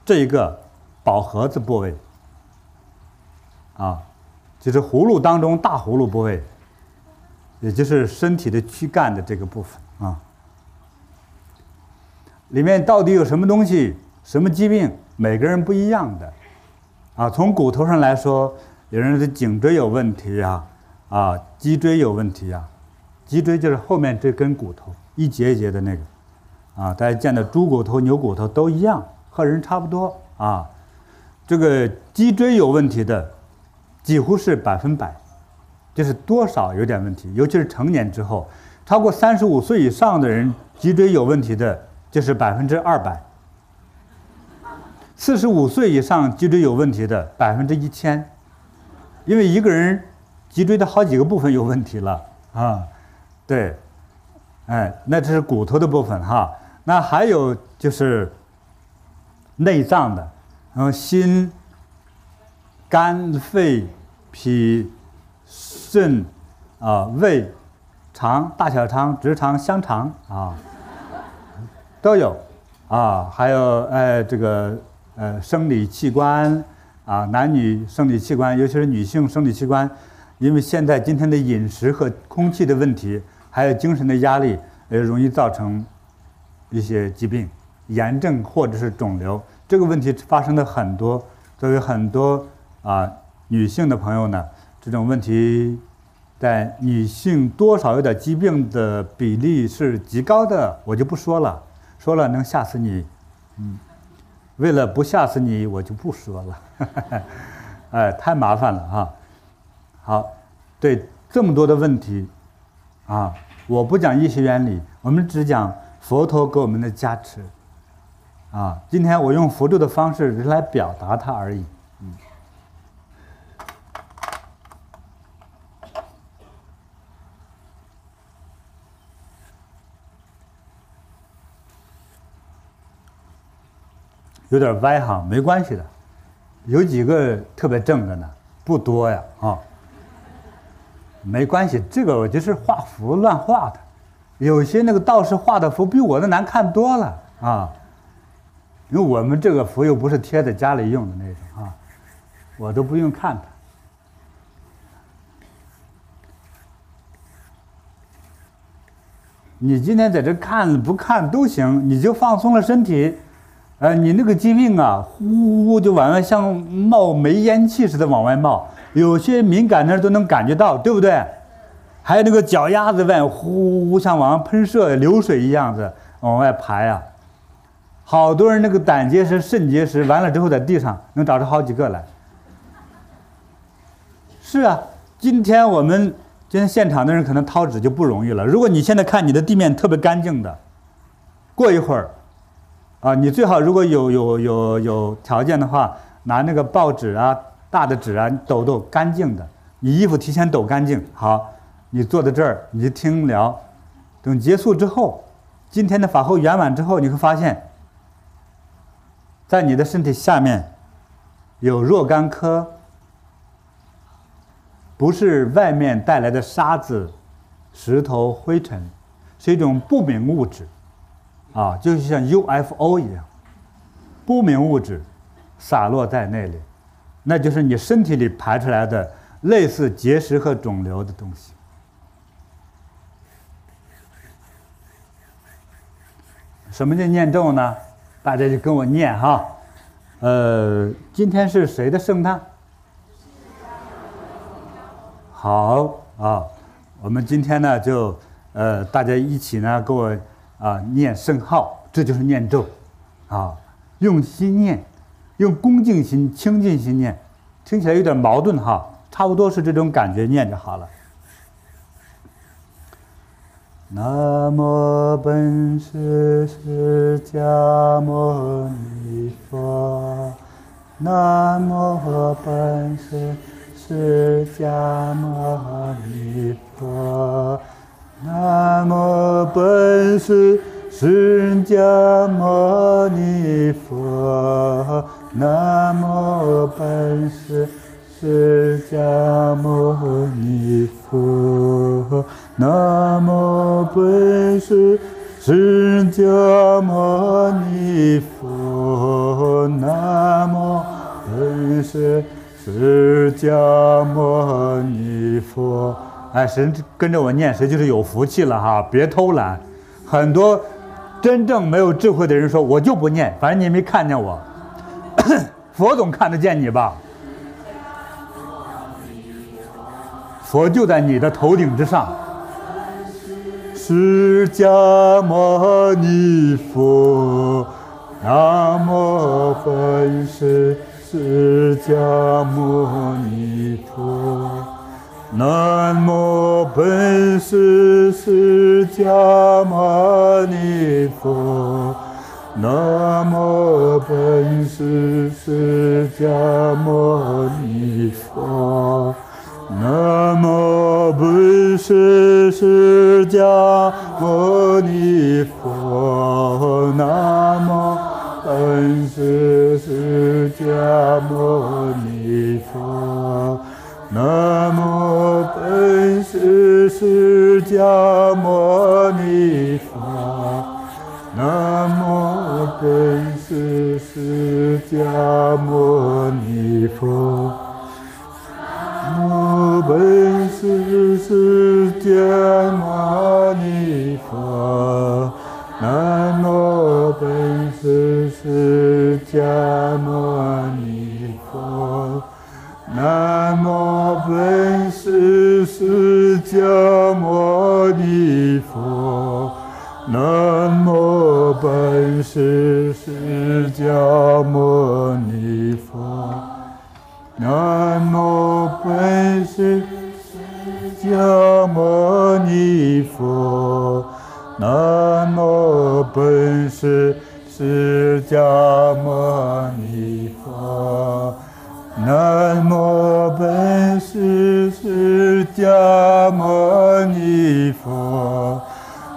这一个宝盒子部位啊，就是葫芦当中大葫芦部位，也就是身体的躯干的这个部分啊。里面到底有什么东西、什么疾病，每个人不一样的啊。从骨头上来说，有人的颈椎有问题啊，啊，脊椎有问题啊。脊椎就是后面这根骨头，一节一节的那个，啊，大家见的猪骨头、牛骨头都一样，和人差不多啊。这个脊椎有问题的，几乎是百分百，就是多少有点问题，尤其是成年之后，超过三十五岁以上的人，脊椎有问题的，就是百分之二百；四十五岁以上脊椎有问题的百分之一千，因为一个人脊椎的好几个部分有问题了啊。对，哎，那这是骨头的部分哈。那还有就是内脏的，嗯，心、肝、肺、脾、肾啊、呃、胃、肠、大小肠、直肠、香肠啊，都有啊。还有哎，这个呃，生理器官啊，男女生理器官，尤其是女性生理器官，因为现在今天的饮食和空气的问题，还有精神的压力，呃，容易造成一些疾病、炎症或者是肿瘤。这个问题发生的很多，作为很多啊女性的朋友呢，这种问题在女性多少有点疾病的比例是极高的，我就不说了，说了能吓死你。嗯，为了不吓死你，我就不说了。哎，太麻烦了啊！好，对这么多的问题啊，我不讲医学原理，我们只讲佛陀给我们的加持。啊，今天我用辅助的方式来表达它而已。嗯。有点歪哈，没关系的。有几个特别正的呢？不多呀，啊、哦。没关系，这个我就是画符乱画的。有些那个道士画的符比我的难看多了啊。因为我们这个符又不是贴在家里用的那种啊，我都不用看它。你今天在这看不看都行，你就放松了身体。呃，你那个疾病啊，呼呼就往外像冒煤烟气似的往外冒，有些敏感的人都能感觉到，对不对？还有那个脚丫子外呼呼像往外喷射流水一样子往外排啊。好多人那个胆结石、肾结石完了之后在地上能找出好几个来。是啊，今天我们今天现场的人可能掏纸就不容易了。如果你现在看你的地面特别干净的，过一会儿。啊，你最好如果有有有有条件的话，拿那个报纸啊、大的纸啊，抖抖干净的。你衣服提前抖干净。好，你坐在这儿，你就听聊。等结束之后，今天的法会圆满之后，你会发现，在你的身体下面有若干颗，不是外面带来的沙子、石头、灰尘，是一种不明物质。啊，就是像 U F O 一样，不明物质洒落在那里，那就是你身体里排出来的类似结石和肿瘤的东西。什么叫念咒呢？大家就跟我念哈。呃，今天是谁的圣诞？好啊，我们今天呢就呃大家一起呢跟我。啊，念圣号，这就是念咒，啊，用心念，用恭敬心、清净心念，听起来有点矛盾哈，差不多是这种感觉，念就好了。南无本师释迦牟尼佛，南无本师释迦牟尼佛。南无本师释迦牟尼佛，南无本师释迦牟尼佛，南无本师释迦牟尼佛，南无本师释迦牟尼佛。哎，谁跟着我念，谁就是有福气了哈！别偷懒，很多真正没有智慧的人说：“我就不念，反正你也没看见我，佛总看得见你吧？佛就在你的头顶之上。”释迦牟尼佛，南无本师释迦牟尼佛。南无本师释迦牟尼佛，南无本师释迦牟尼佛，南无本师释迦牟尼佛，南无本师释迦牟尼佛。南无本师释迦牟尼佛，南无本师释迦牟尼佛，本师释迦牟尼佛，南无本师释迦牟尼佛，南无本师释迦牟尼佛，南无本师释迦牟尼佛。 南无本师释迦牟尼佛，南无本师释迦牟尼佛，南无本师释迦牟尼佛，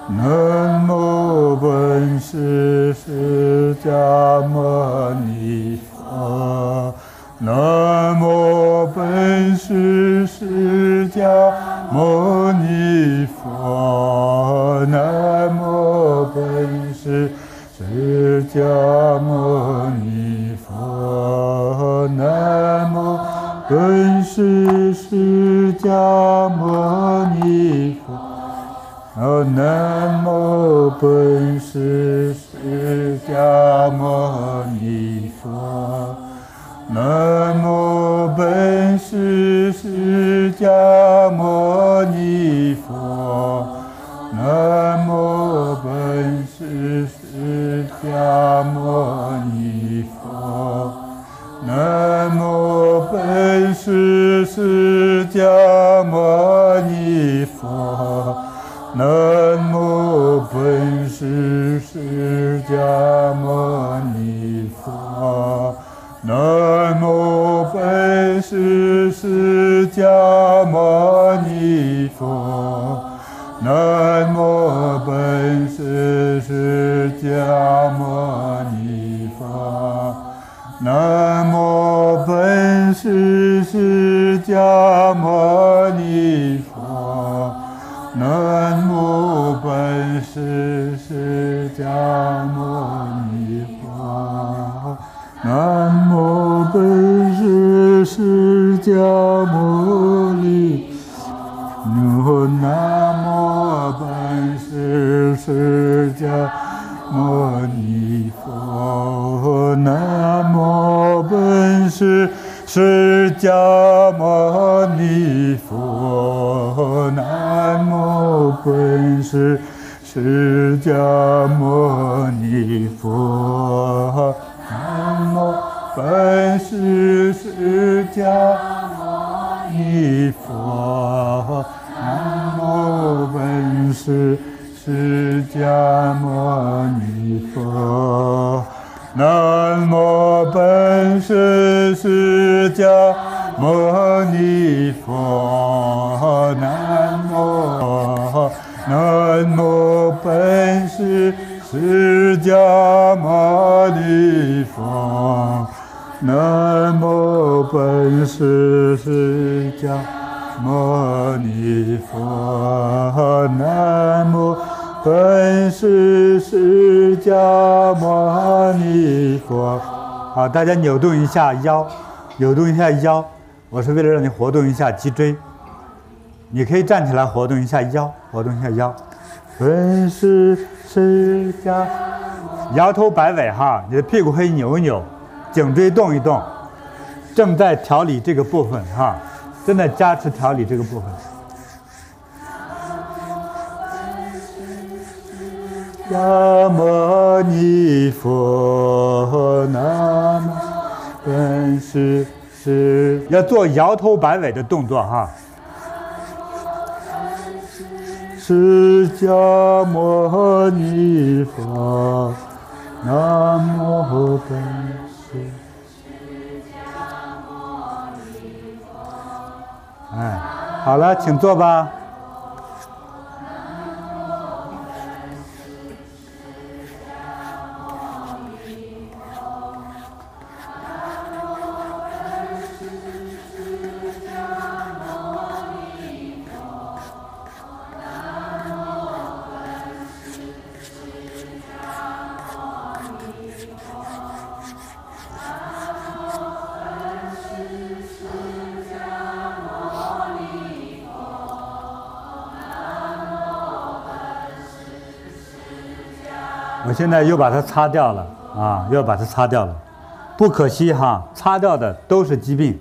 南无本师释迦牟尼佛。 南无本师释迦牟尼佛，南无本师释迦牟尼佛，南无本师释迦牟尼佛，南无本师释迦牟尼佛。 南无本师释迦牟尼佛，南无本师释迦牟尼佛，南无本师释迦牟尼佛，南无本师释迦牟尼佛。 南无本师释迦牟尼佛，南无本师释迦牟尼佛，南无本师释迦牟尼佛，南无本师释迦牟尼佛。 南无本师释迦牟尼佛，南无本师释迦牟尼佛，南无本师释迦牟尼佛，南无本师释迦牟尼佛。 南无本师释迦牟尼佛，南无本师释迦牟尼佛，南无本师释迦牟尼佛，南无南无本师。 释迦牟尼佛，南无本师释迦牟尼佛，南无本师释迦牟尼佛。好，大家扭动一下腰，扭动一下腰，我是为了让你活动一下脊椎。你可以站起来活动一下腰，活动一下腰。本师。 释迦，摇头摆尾哈，你的屁股可以扭一扭，颈椎动一动，正在调理这个部分哈，正在加持调理这个部分。南无本师释迦牟尼佛，南无本师释，要做摇头摆尾的动作哈。 释迦牟尼佛，南无本师释迦牟尼佛。哎，好了，请坐吧。我现在又把它擦掉了啊，又把它擦掉了，不可惜哈，擦掉的都是疾病。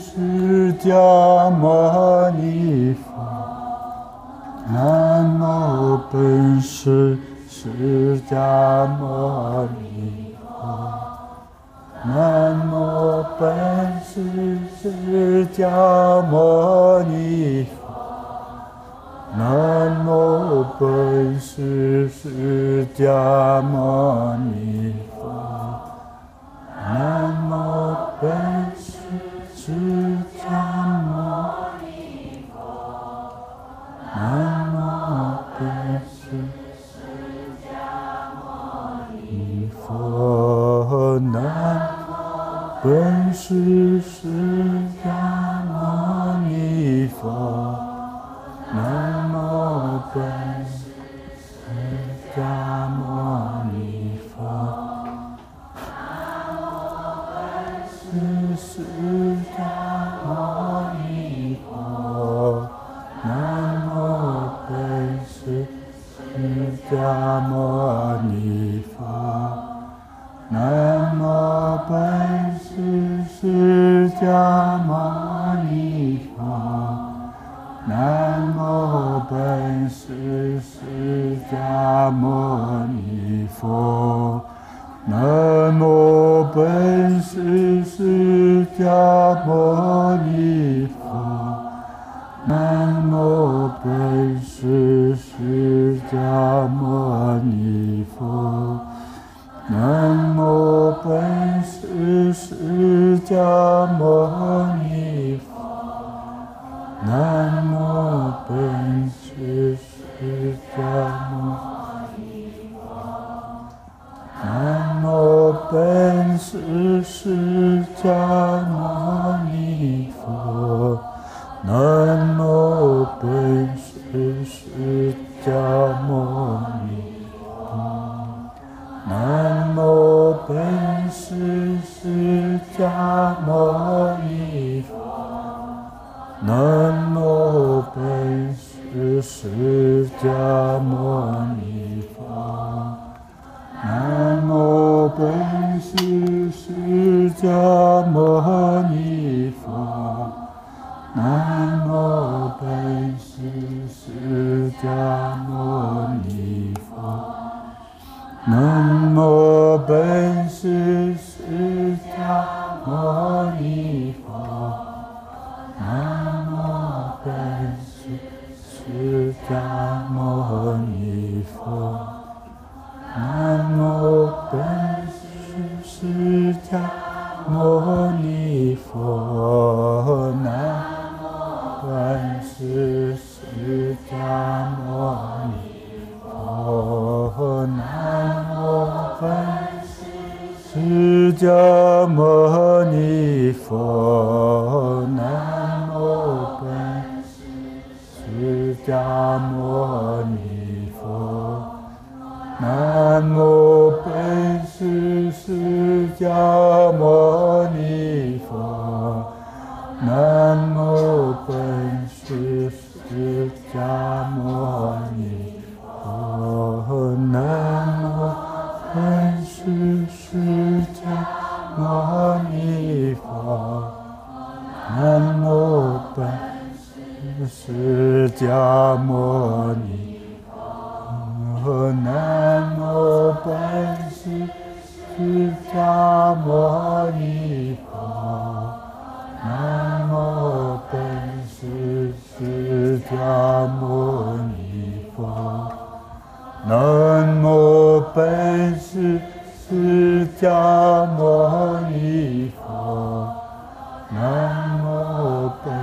释迦牟尼佛，南无本师释迦牟尼佛，南无本师释迦牟尼佛，南无本师释迦牟尼佛，南无本师释。 本师释迦牟尼佛，南无本师释迦牟尼佛，南无本师释迦牟尼佛，南无本师释迦牟尼佛，南无本。 释迦牟尼佛，南无本师释迦牟尼佛，南无本师释迦牟尼佛，南无本师释迦牟尼佛。 南无本师释迦牟尼佛，南无本师释迦牟尼佛，南无本师释迦牟尼佛，南无本师释迦牟尼。 南无本师释迦牟尼佛，南无本师释迦牟尼佛，南无本师释迦牟尼佛，南无本师释迦牟尼佛。 南无本师释迦牟尼佛，南无本师释迦牟尼佛，南无本师释迦牟尼佛，南无释迦牟尼佛，南无本师释迦牟尼佛，南无本师释迦牟尼佛，南无本师释迦牟尼佛，南无本师。 释迦牟尼佛，南无本师释迦牟尼佛，南无本师释迦牟尼佛，南无本师释迦牟尼佛，南无本师。 释迦牟尼佛，南无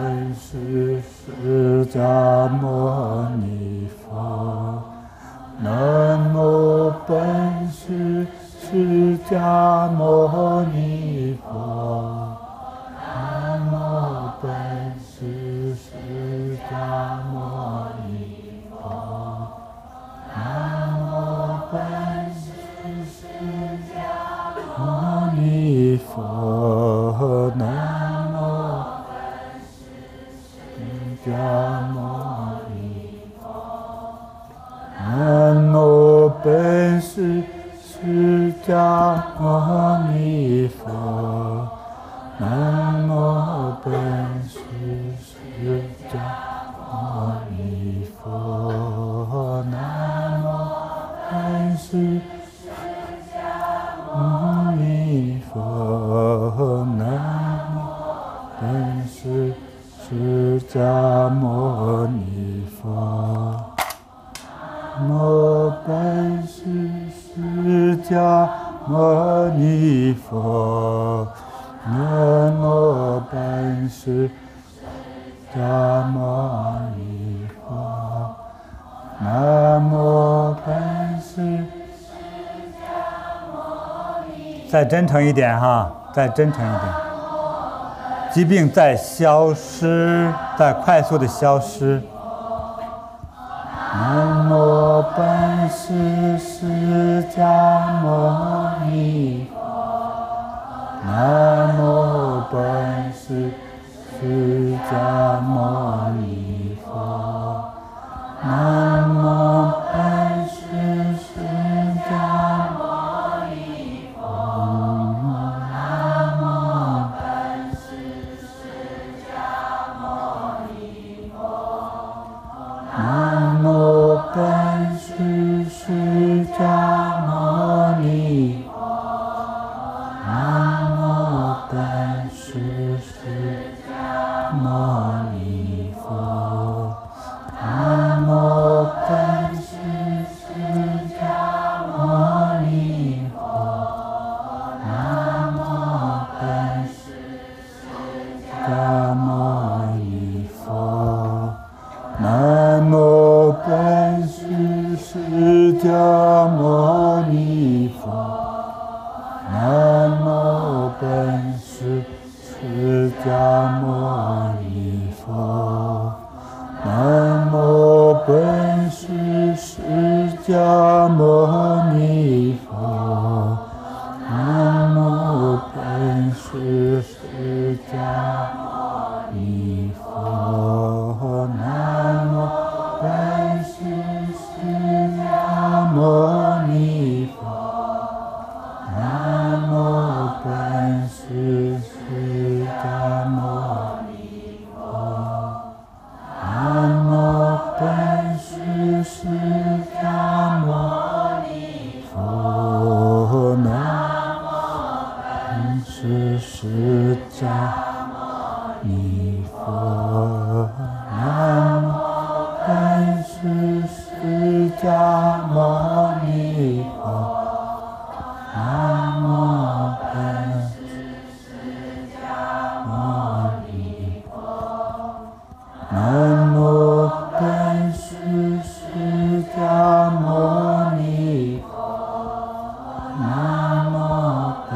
本师释迦牟尼佛，南无本师释迦牟尼佛，南无本师释迦牟尼佛，南无本。 南无南无本师释迦牟尼佛，南无本师释迦牟尼佛，南无本师释迦牟尼佛，南无本师。 南无本师释迦牟尼佛，南无本师释迦牟尼佛，南无本师释迦牟尼佛，南无本师。 再真诚一点哈，再真诚一点。疾病在消失，在快速的消失。南无本师释迦牟尼佛，南无本师释迦牟尼佛，南无本师释迦。 南无本师释迦牟尼佛，南无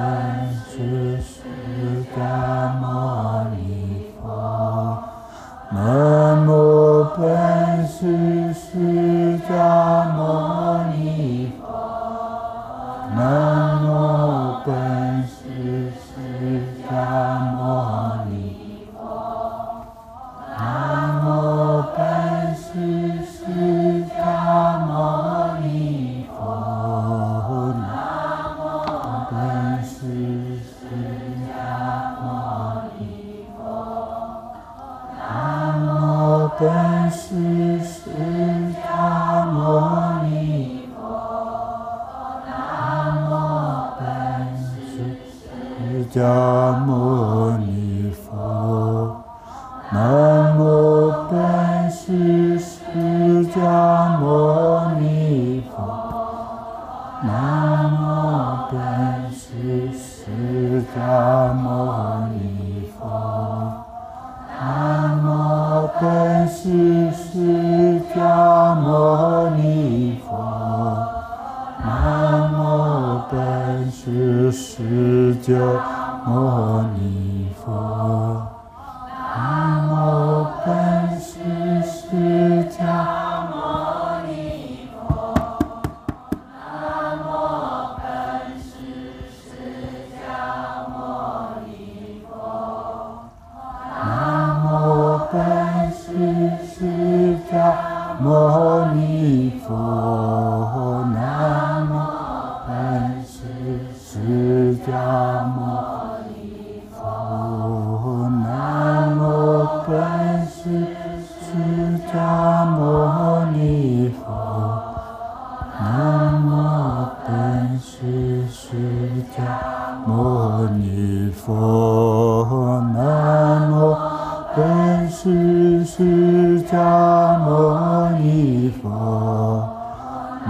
本是释迦牟尼佛，南无本师释迦牟尼佛，南无本师释迦牟尼佛，南无本师释迦牟尼佛。 南无本师释迦牟尼佛，南无本师释迦牟尼佛，南无本师释迦牟尼佛，南无本师释迦牟尼佛。 本师释迦牟尼佛，南无本师释迦牟尼佛，南无本师释迦牟尼佛，南无本师释迦牟尼佛，南无。 本师释迦牟尼佛，南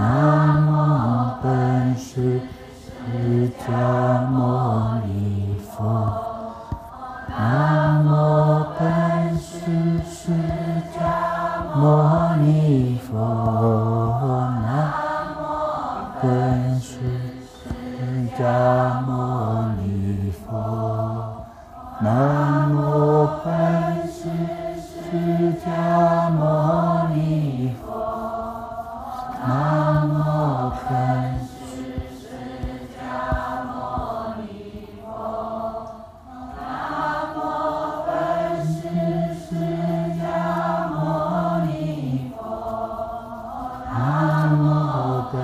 无本师释迦牟尼佛，南无本师释迦牟尼佛，南无本师释迦牟尼佛，南无本。 释迦牟尼佛，南无本师释迦牟尼佛，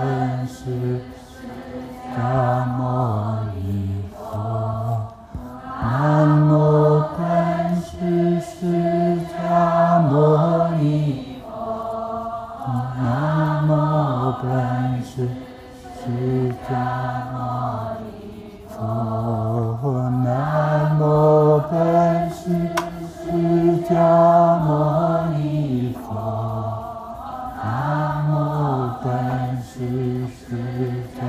南无本师释迦牟尼佛，南无本师释迦牟尼佛，南无本师释。 南无弥陀，南无本师释迦牟尼佛，南无本师释迦牟尼佛，南无本师释迦牟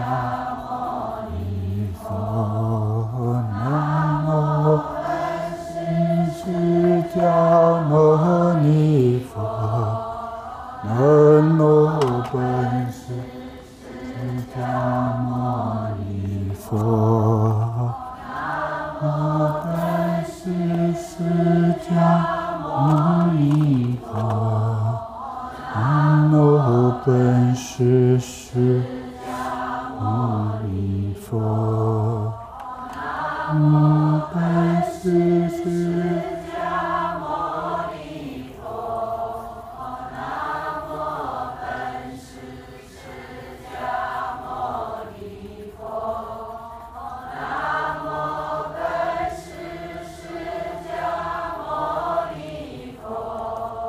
尼佛，南无本师释迦牟。 南无本师释迦牟尼佛，南无本师释迦牟尼佛，南无本师释迦牟尼佛，南无本师释。 南无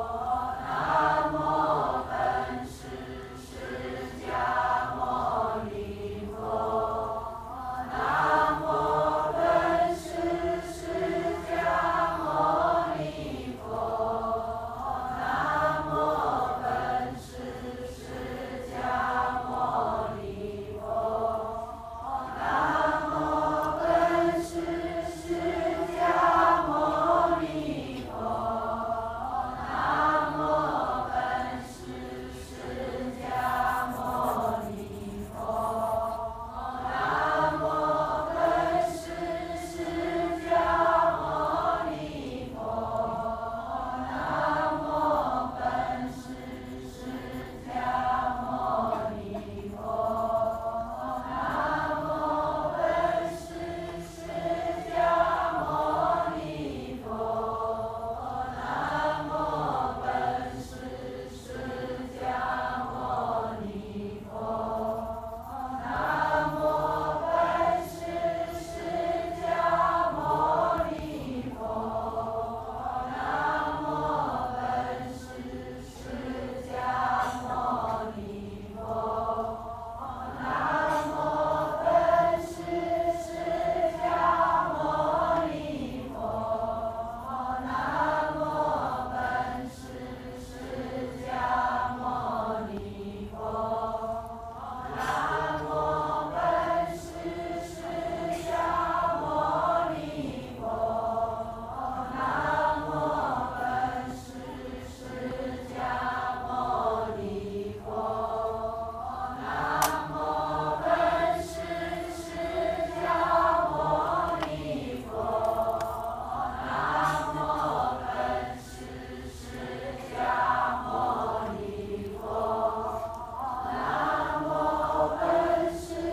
本师释迦牟尼佛，南无本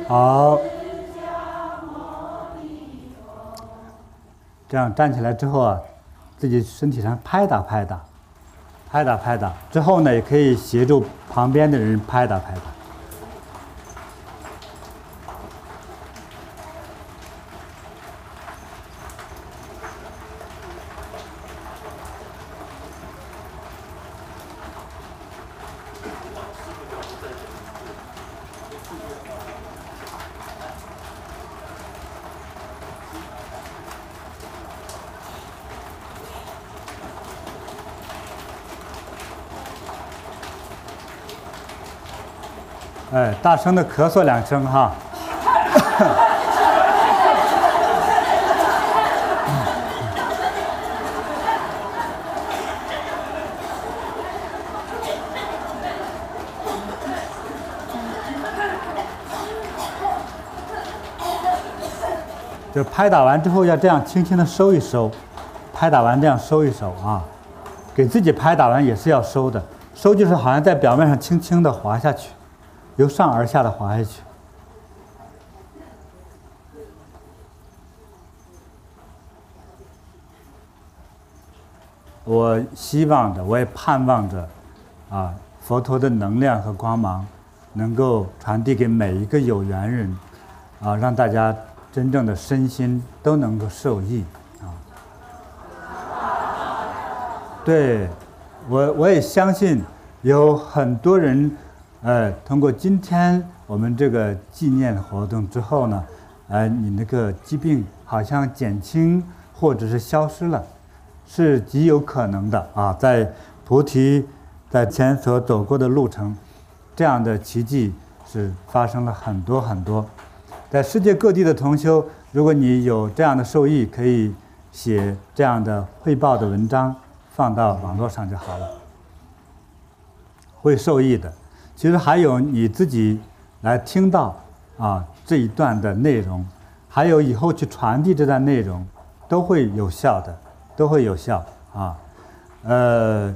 好，这样站起来之后啊，自己身体上拍打拍打，拍打拍打之后呢，也可以协助旁边的人拍打拍打。 哎，大声的咳嗽两声哈。就拍打完之后要这样轻轻的收一收，拍打完这样收一收啊，给自己拍打完也是要收的，收就是好像在表面上轻轻的滑下去。 由上而下的滑下去，我希望着，我也盼望着，啊，佛陀的能量和光芒能够传递给每一个有缘人，啊，让大家真正的身心都能够受益啊。对，我我也相信有很多人。 呃，通过今天我们这个纪念活动之后呢，呃，你那个疾病好像减轻或者是消失了，是极有可能的啊！在菩提在前所走过的路程，这样的奇迹是发生了很多很多。在世界各地的同修，如果你有这样的受益，可以写这样的汇报的文章放到网络上就好了，会受益的。 其实还有你自己来听到啊这一段的内容，还有以后去传递这段内容，都会有效的，都会有效啊。呃，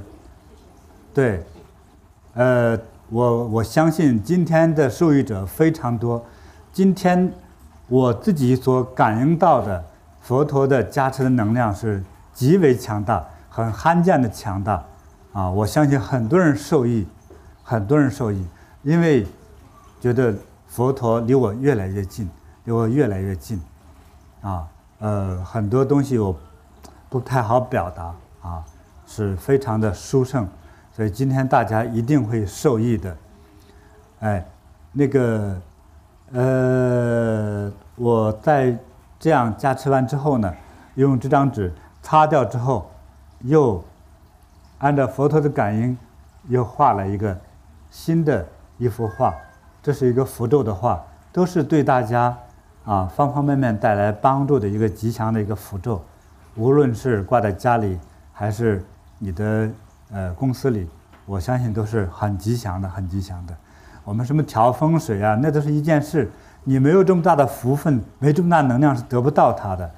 对，呃，我我相信今天的受益者非常多。今天我自己所感应到的佛陀的加持的能量是极为强大，很罕见的强大啊！我相信很多人受益。 很多人受益，因为觉得佛陀离我越来越近，离我越来越近，啊，呃，很多东西我不太好表达啊，是非常的殊胜，所以今天大家一定会受益的。哎，那个，呃，我在这样加持完之后呢，用这张纸擦掉之后，又按照佛陀的感应，又画了一个。 新的一幅画，这是一个符咒的画，都是对大家啊方方面面带来帮助的一个吉祥的一个符咒，无论是挂在家里还是你的呃公司里，我相信都是很吉祥的，很吉祥的。我们什么调风水啊，那都是一件事，你没有这么大的福分，没这么大能量是得不到它的，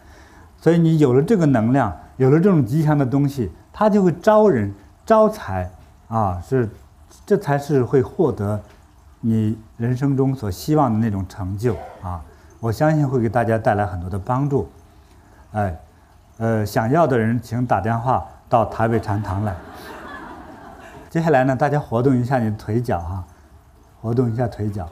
所以你有了这个能量，有了这种吉祥的东西，它就会招人招财啊，是。 这才是会获得你人生中所希望的那种成就啊！我相信会给大家带来很多的帮助。哎，呃，想要的人请打电话到台北禅堂来。接下来呢，大家活动一下你的腿脚哈、啊，活动一下腿脚。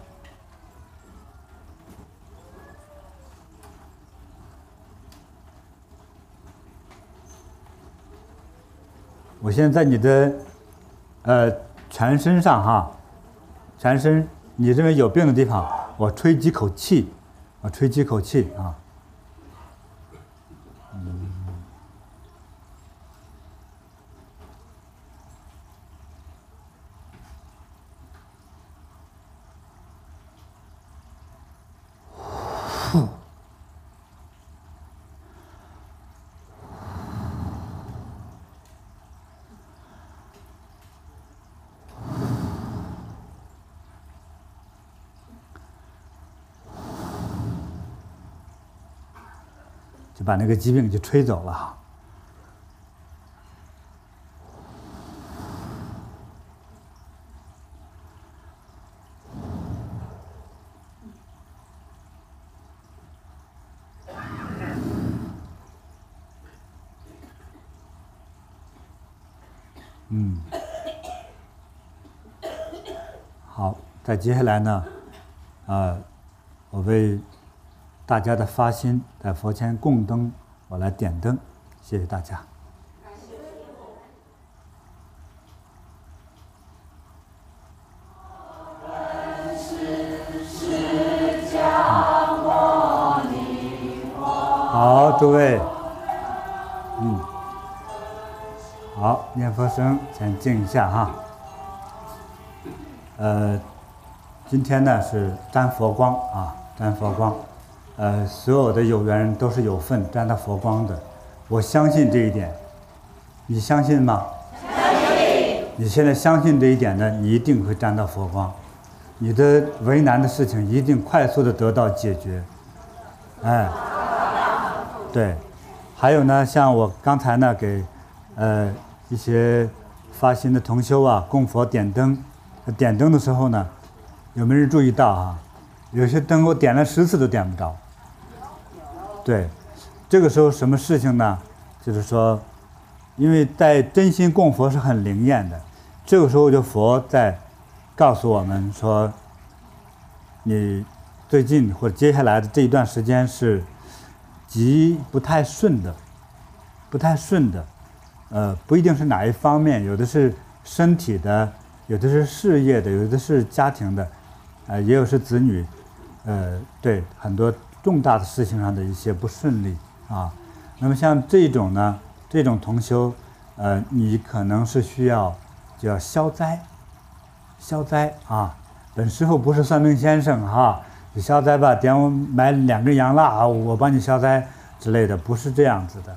我现在在你的呃。 全身上哈，全身你认为有病的地方，我吹几口气，我吹几口气啊。嗯，呼，就把那个疾病就吹走了哈。嗯，好，在接下来呢，啊，我为大家的发心在佛前供灯，我来点灯，谢谢大家。 好，诸位，嗯，好，念佛声先静一下哈。呃，今天呢是沾佛光啊，沾佛光，呃，所有的有缘人都是有份沾到佛光的，我相信这一点，你相信吗？相信。你现在相信这一点呢，你一定会沾到佛光，你的为难的事情一定快速的得到解决，哎。 对，还有呢，像我刚才呢给，呃，一些发心的同修啊，供佛点灯，点灯的时候呢，有没有人注意到啊？有些灯我点了十次都点不着。对，这个时候什么事情呢？就是说，因为在真心供佛是很灵验的，这个时候就佛在告诉我们说，你最近或者接下来的这一段时间是。 极不太顺的，不太顺的，呃，不一定是哪一方面，有的是身体的，有的是事业的，有的是家庭的，呃，也有是子女，呃，对，很多重大的事情上的一些不顺利啊。那么像这种呢，这种同修，呃，你可能是需要就要消灾，消灾啊。本师父不是算命先生哈。 你消灾吧，点我买两根羊蜡啊，我帮你消灾之类的，不是这样子的，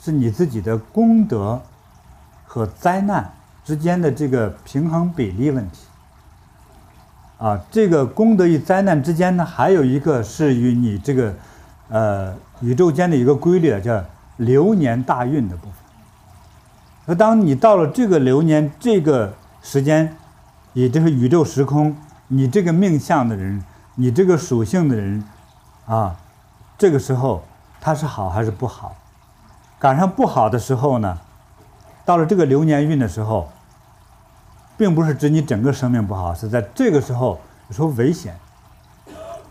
是你自己的功德和灾难之间的这个平衡比例问题。啊，这个功德与灾难之间呢，还有一个是与你这个呃宇宙间的一个规律，叫流年大运的部分。而当你到了这个流年这个时间，也就是宇宙时空，你这个命相的人。 你这个属性的人，啊，这个时候他是好还是不好？赶上不好的时候呢，到了这个流年运的时候，并不是指你整个生命不好，是在这个时候有时候危险，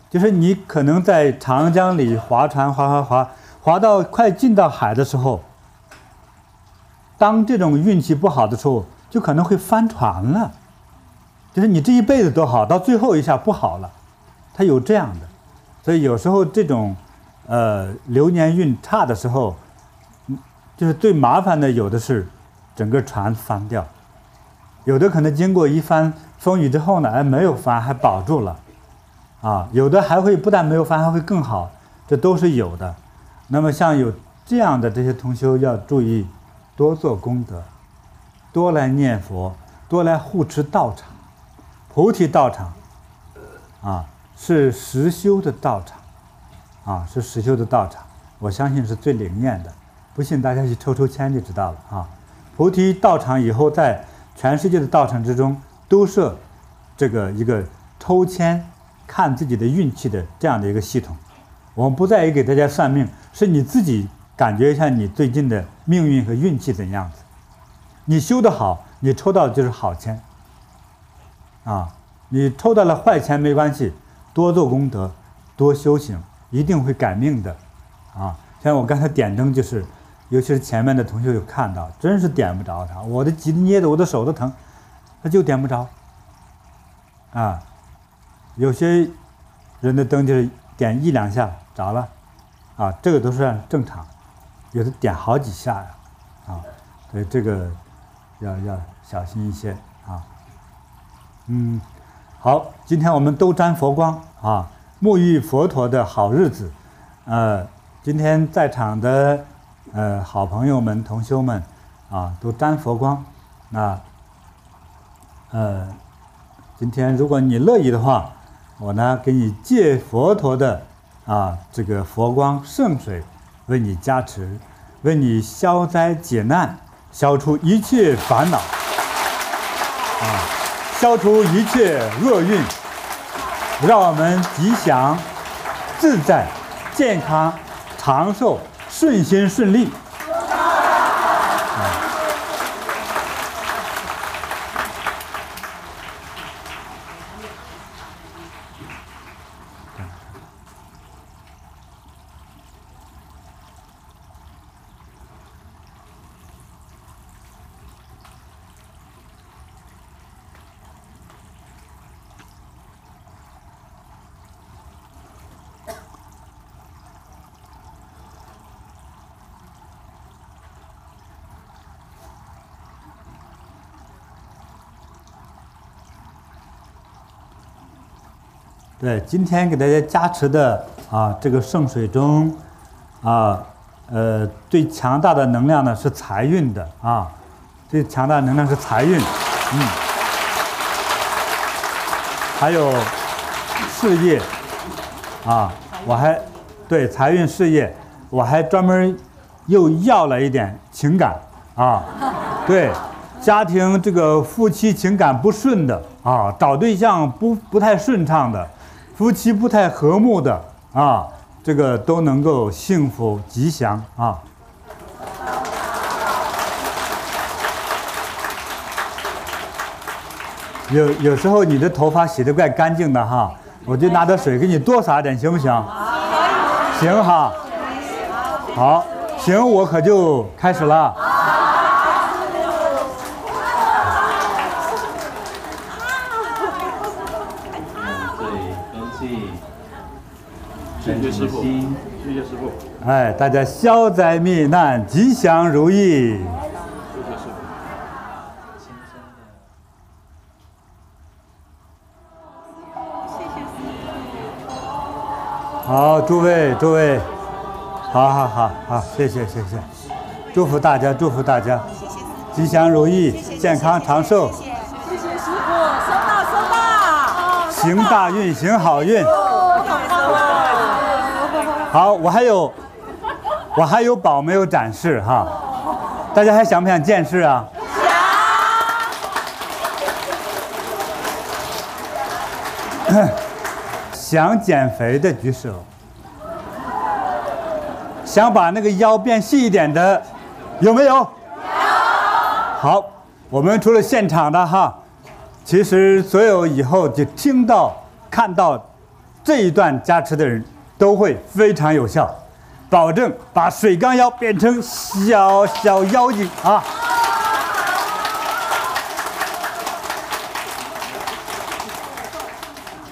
就是你可能在长江里划船划划划，划到快进到海的时候，当这种运气不好的时候，就可能会翻船了，就是你这一辈子都好，到最后一下不好了。 它有这样的，所以有时候这种，呃，流年运差的时候，就是最麻烦的，有的是整个船翻掉，有的可能经过一番风雨之后呢，哎，没有翻，还保住了，啊，有的还会不但没有翻，还会更好，这都是有的。那么像有这样的这些同修要注意，多做功德，多来念佛，多来护持道场，菩提道场，啊。 是实修的道场，啊，是实修的道场，我相信是最灵验的。不信大家去抽抽签就知道了啊。菩提道场以后在全世界的道场之中都设这个一个抽签看自己的运气的这样的一个系统。我们不在于给大家算命，是你自己感觉一下你最近的命运和运气怎样子。你修得好，你抽到的就是好签，啊，你抽到了坏签没关系。 多做功德，多修行，一定会改命的，啊！像我刚才点灯就是，尤其是前面的同学有看到，真是点不着它，我的急捏的我的手都疼，它就点不着，啊！有些人的灯就是点一两下着了，啊，这个都是正常，有的点好几下呀，啊，所以这个要要小心一些啊，嗯。 好，今天我们都沾佛光啊，沐浴佛陀的好日子。呃，今天在场的呃好朋友们、同修们啊，都沾佛光。那呃，今天如果你乐意的话，我呢给你借佛陀的啊这个佛光圣水，为你加持，为你消灾解难，消除一切烦恼。啊。 消除一切厄运，让我们吉祥、自在、健康、长寿、顺心顺利。对，今天给大家加持的啊，这个圣水中啊，呃，最强大的能量呢是财运的啊，最强大的能量是财运，嗯，还有事业啊，我还对财运事业，我还专门又要了一点情感啊，对。 家庭这个夫妻情感不顺的啊，找对象不不太顺畅的，夫妻不太和睦的啊，这个都能够幸福吉祥啊。有有时候你的头发洗得怪干净的哈，我就拿点水给你多洒点，行不行？行哈，好，行，我可就开始了。 谢谢师傅，谢谢师傅。哎，大家消灾避难，吉祥如意。谢谢师傅。谢谢师傅。好，诸位，诸位，好好好好，谢谢谢谢，祝福大家，祝福大家，吉祥如意，健康长寿。谢谢师傅，收到收到。行大运，行好运。 好，我还有，我还有宝没有展示哈，大家还想不想见识啊？想。想减肥的举手，想把那个腰变细一点的，有没有？有。好，我们除了现场的哈，其实所有以后就听到、看到这一段加持的人。 都会非常有效，保证把水缸腰变成小小妖精啊！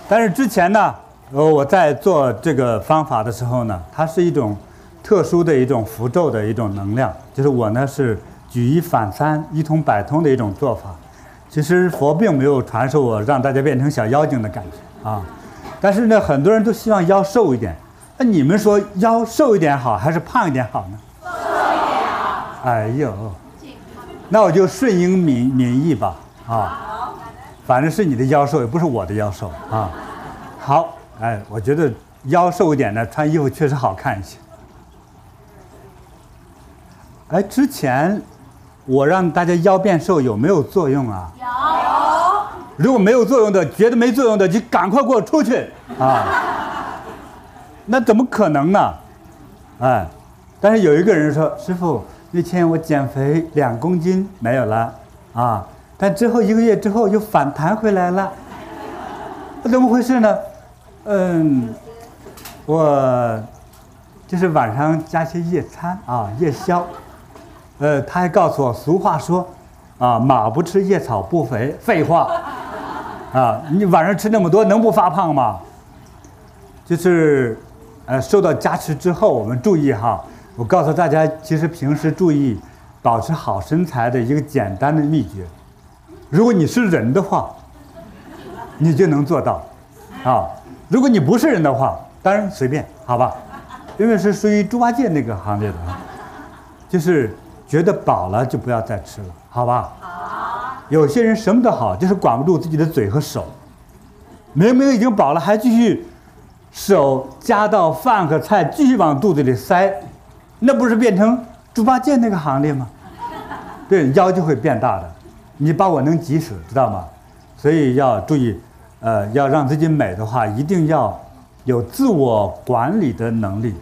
但是之前呢，呃，我在做这个方法的时候呢，它是一种特殊的一种符咒的一种能量，就是我呢是举一反三、一通百通的一种做法。其实佛并没有传授我让大家变成小妖精的感觉啊。 但是呢，很多人都希望腰瘦一点。那你们说腰瘦一点好，还是胖一点好呢？瘦一点好。哎呦，那我就顺应民民意吧。啊，反正是你的腰瘦，也不是我的腰瘦啊。好，哎，我觉得腰瘦一点呢，穿衣服确实好看一些。哎，之前我让大家腰变瘦有没有作用啊？有。 如果没有作用的，觉得没作用的，就赶快给我出去啊！那怎么可能呢？哎，但是有一个人说：“师傅，那天我减肥两公斤没有了啊，但之后一个月之后又反弹回来了，那怎么回事呢？”嗯，我就是晚上加些夜餐啊，夜宵。呃，他还告诉我，俗话说啊，马不吃夜草不肥，废话。 啊，你晚上吃那么多，能不发胖吗？就是，呃，受到加持之后，我们注意哈。我告诉大家，其实平时注意保持好身材的一个简单的秘诀。如果你是人的话，你就能做到。啊，如果你不是人的话，当然随便，好吧？因为是属于猪八戒那个行列的，就是觉得饱了就不要再吃了，好吧？ 有些人什么都好，就是管不住自己的嘴和手。明明已经饱了，还继续手夹到饭和菜，继续往肚子里塞，那不是变成猪八戒那个行列吗？对，腰就会变大的。你把我能急死，知道吗？所以要注意，呃，要让自己美的话，一定要有自我管理的能力。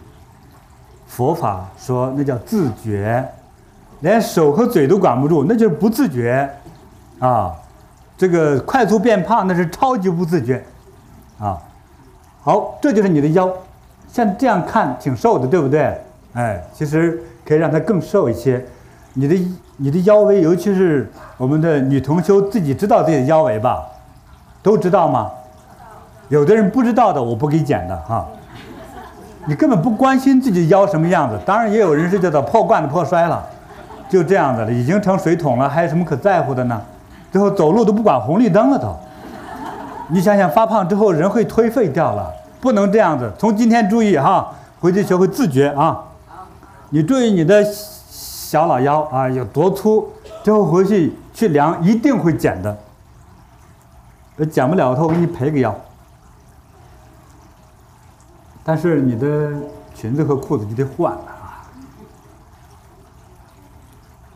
佛法说那叫自觉，连手和嘴都管不住，那就是不自觉。 啊，这个快速变胖那是超级不自觉，啊，好，这就是你的腰，像这样看挺瘦的，对不对？哎，其实可以让它更瘦一些。你的你的腰围，尤其是我们的女同修自己知道自己的腰围吧？都知道吗？有的人不知道的，我不给减的哈、啊。你根本不关心自己的腰什么样子，当然也有人是叫做破罐子破摔了，就这样子了，已经成水桶了，还有什么可在乎的呢？ 最后走路都不管红绿灯了都，你想想，发胖之后人会颓废掉了，不能这样子。从今天注意哈，回去学会自觉啊。你注意你的小老腰啊有多粗，之后回去去量，一定会减的。减不了的话，我给你赔个腰。但是你的裙子和裤子就得换了啊。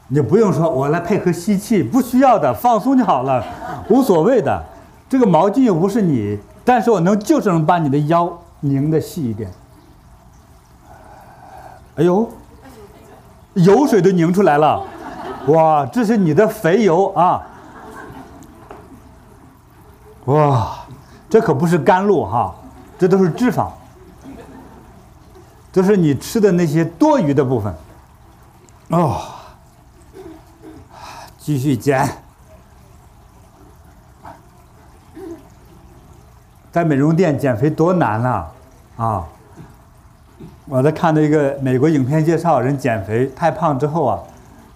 你不用说，我来配合吸气，不需要的，放松就好了，无所谓的。 这个毛巾又不是你，但是我能就是能把你的腰拧得细一点。哎呦，油水都拧出来了，哇，这是你的肥油啊！哇，这可不是甘露哈，这都是脂肪，都是你吃的那些多余的部分。哦，继续减。 在美容店减肥多难了啊！我在看到一个美国影片介绍，人减肥太胖之后啊，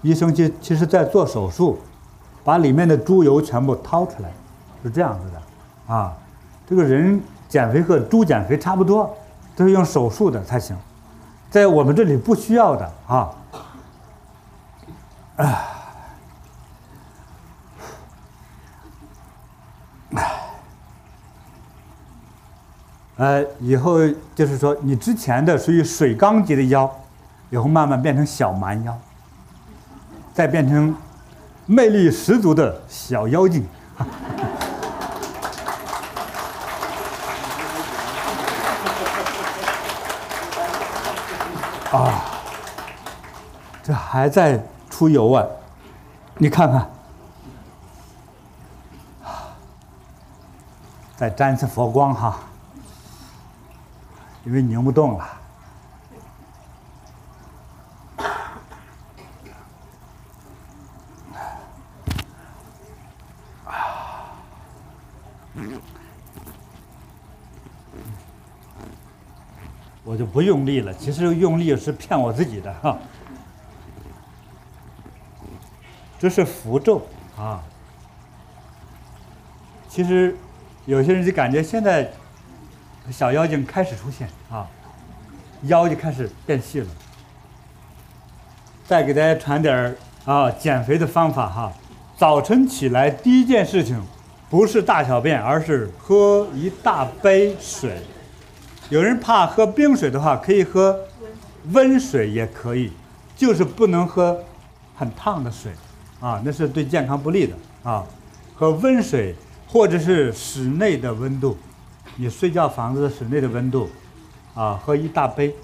医生其其实在做手术，把里面的猪油全部掏出来，是这样子的啊。这个人减肥和猪减肥差不多，都是用手术的才行，在我们这里不需要的啊。啊。 呃，以后就是说，你之前的属于水缸级的腰，以后慢慢变成小蛮腰，再变成魅力十足的小妖精。啊，这还在出油啊！你看看，再沾一次佛光哈。 因为拧不动了，我就不用力了。其实用力是骗我自己的哈，这是符咒啊。其实有些人就感觉现在。 小妖精开始出现啊，腰就开始变细了。再给大家传点儿啊减肥的方法哈。早晨起来第一件事情，不是大小便，而是喝一大杯水。有人怕喝冰水的话，可以喝温水也可以，就是不能喝很烫的水啊，那是对健康不利的啊。喝温水或者是室内的温度。 你睡觉房子室内的温度，啊，喝一大杯，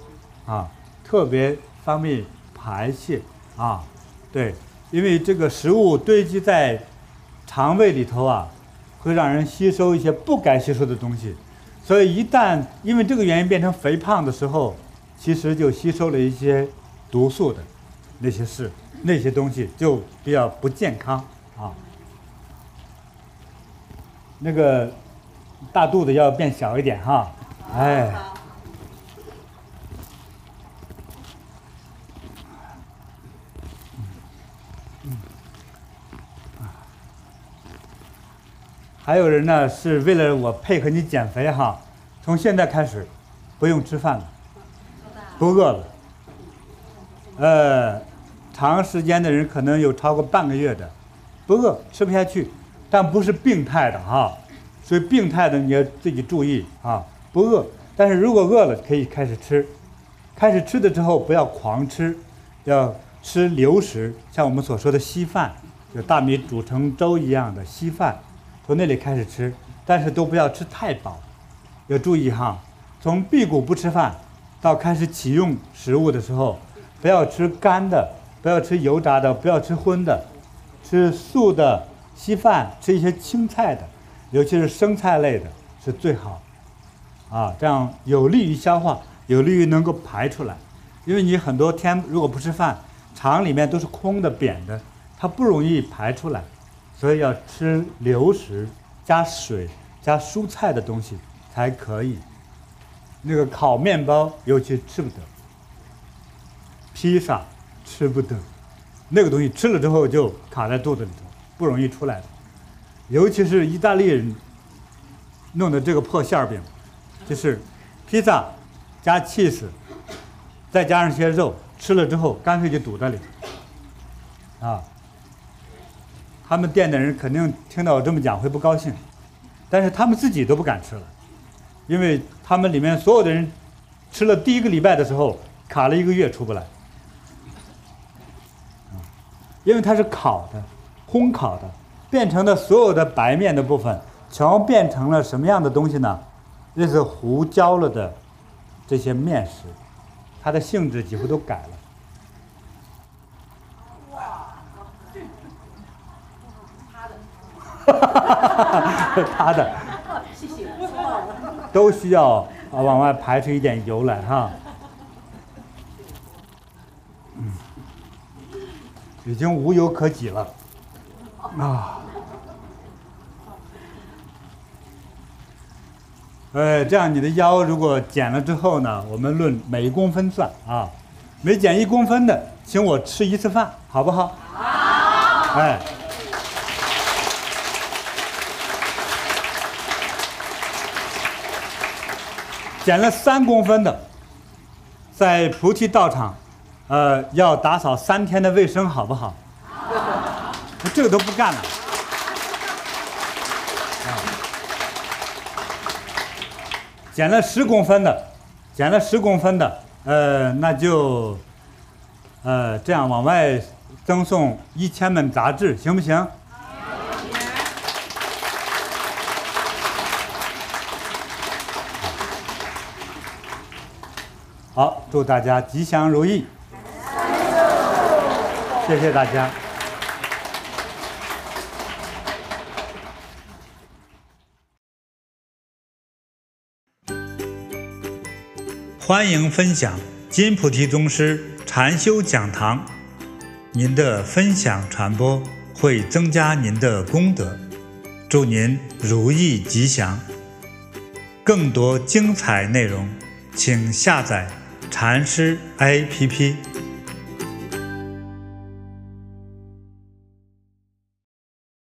啊，特别方便排泄啊，对，因为这个食物堆积在肠胃里头啊，会让人吸收一些不该吸收的东西，所以一旦因为这个原因变成肥胖的时候，其实就吸收了一些毒素的那些事，那些东西就比较不健康啊，那个。 大肚子要变小一点哈，哎，还有人呢是为了我配合你减肥哈，从现在开始不用吃饭了，不饿了，呃，长时间的人可能有超过半个月的，不饿吃不下去，但不是病态的哈。 所以病态的你要自己注意啊，不饿，但是如果饿了可以开始吃，开始吃的之后不要狂吃，要吃流食，像我们所说的稀饭，就大米煮成粥一样的稀饭，从那里开始吃，但是都不要吃太饱，要注意哈。从辟谷不吃饭到开始启用食物的时候，不要吃干的，不要吃油炸的，不要吃荤的，吃素的稀饭，吃一些青菜的。 尤其是生菜类的是最好，啊，这样有利于消化，有利于能够排出来。因为你很多天如果不吃饭，肠里面都是空的、扁的，它不容易排出来，所以要吃流食、加水、加蔬菜的东西才可以。那个烤面包尤其吃不得，披萨吃不得，那个东西吃了之后就卡在肚子里头，不容易出来的。 尤其是意大利人，弄的这个破馅饼，就是披萨加 cheese， 再加上些肉，吃了之后干脆就堵在里面啊。他们店的人肯定听到我这么讲会不高兴，但是他们自己都不敢吃了，因为他们里面所有的人吃了第一个礼拜的时候卡了一个月出不来，因为它是烤的、烘烤的，变成的所有的白面的部分全变成了什么样的东西呢？那是胡椒了的这些面食，它的性质几乎都改了。 他的，谢谢，都需要啊往外排出一点油来哈。嗯，已经无油可挤了啊。哎，这样你的腰如果减了之后呢，我们论每公分算啊，每减一公分的，请我吃一次饭，好不好？好。哎。 减了三公分的，在菩提道场，呃，要打扫三天的卫生，好不好？我这个都不干了。啊、减了十公分的，减了十公分的，呃，那就，呃，这样往外赠送一千本杂志，行不行？ 好，祝大家吉祥如意！谢谢大家。欢迎分享金菩提宗师禅修讲堂，您的分享传播会增加您的功德，祝您如意吉祥。更多精彩内容，请下载 禅师 A P P。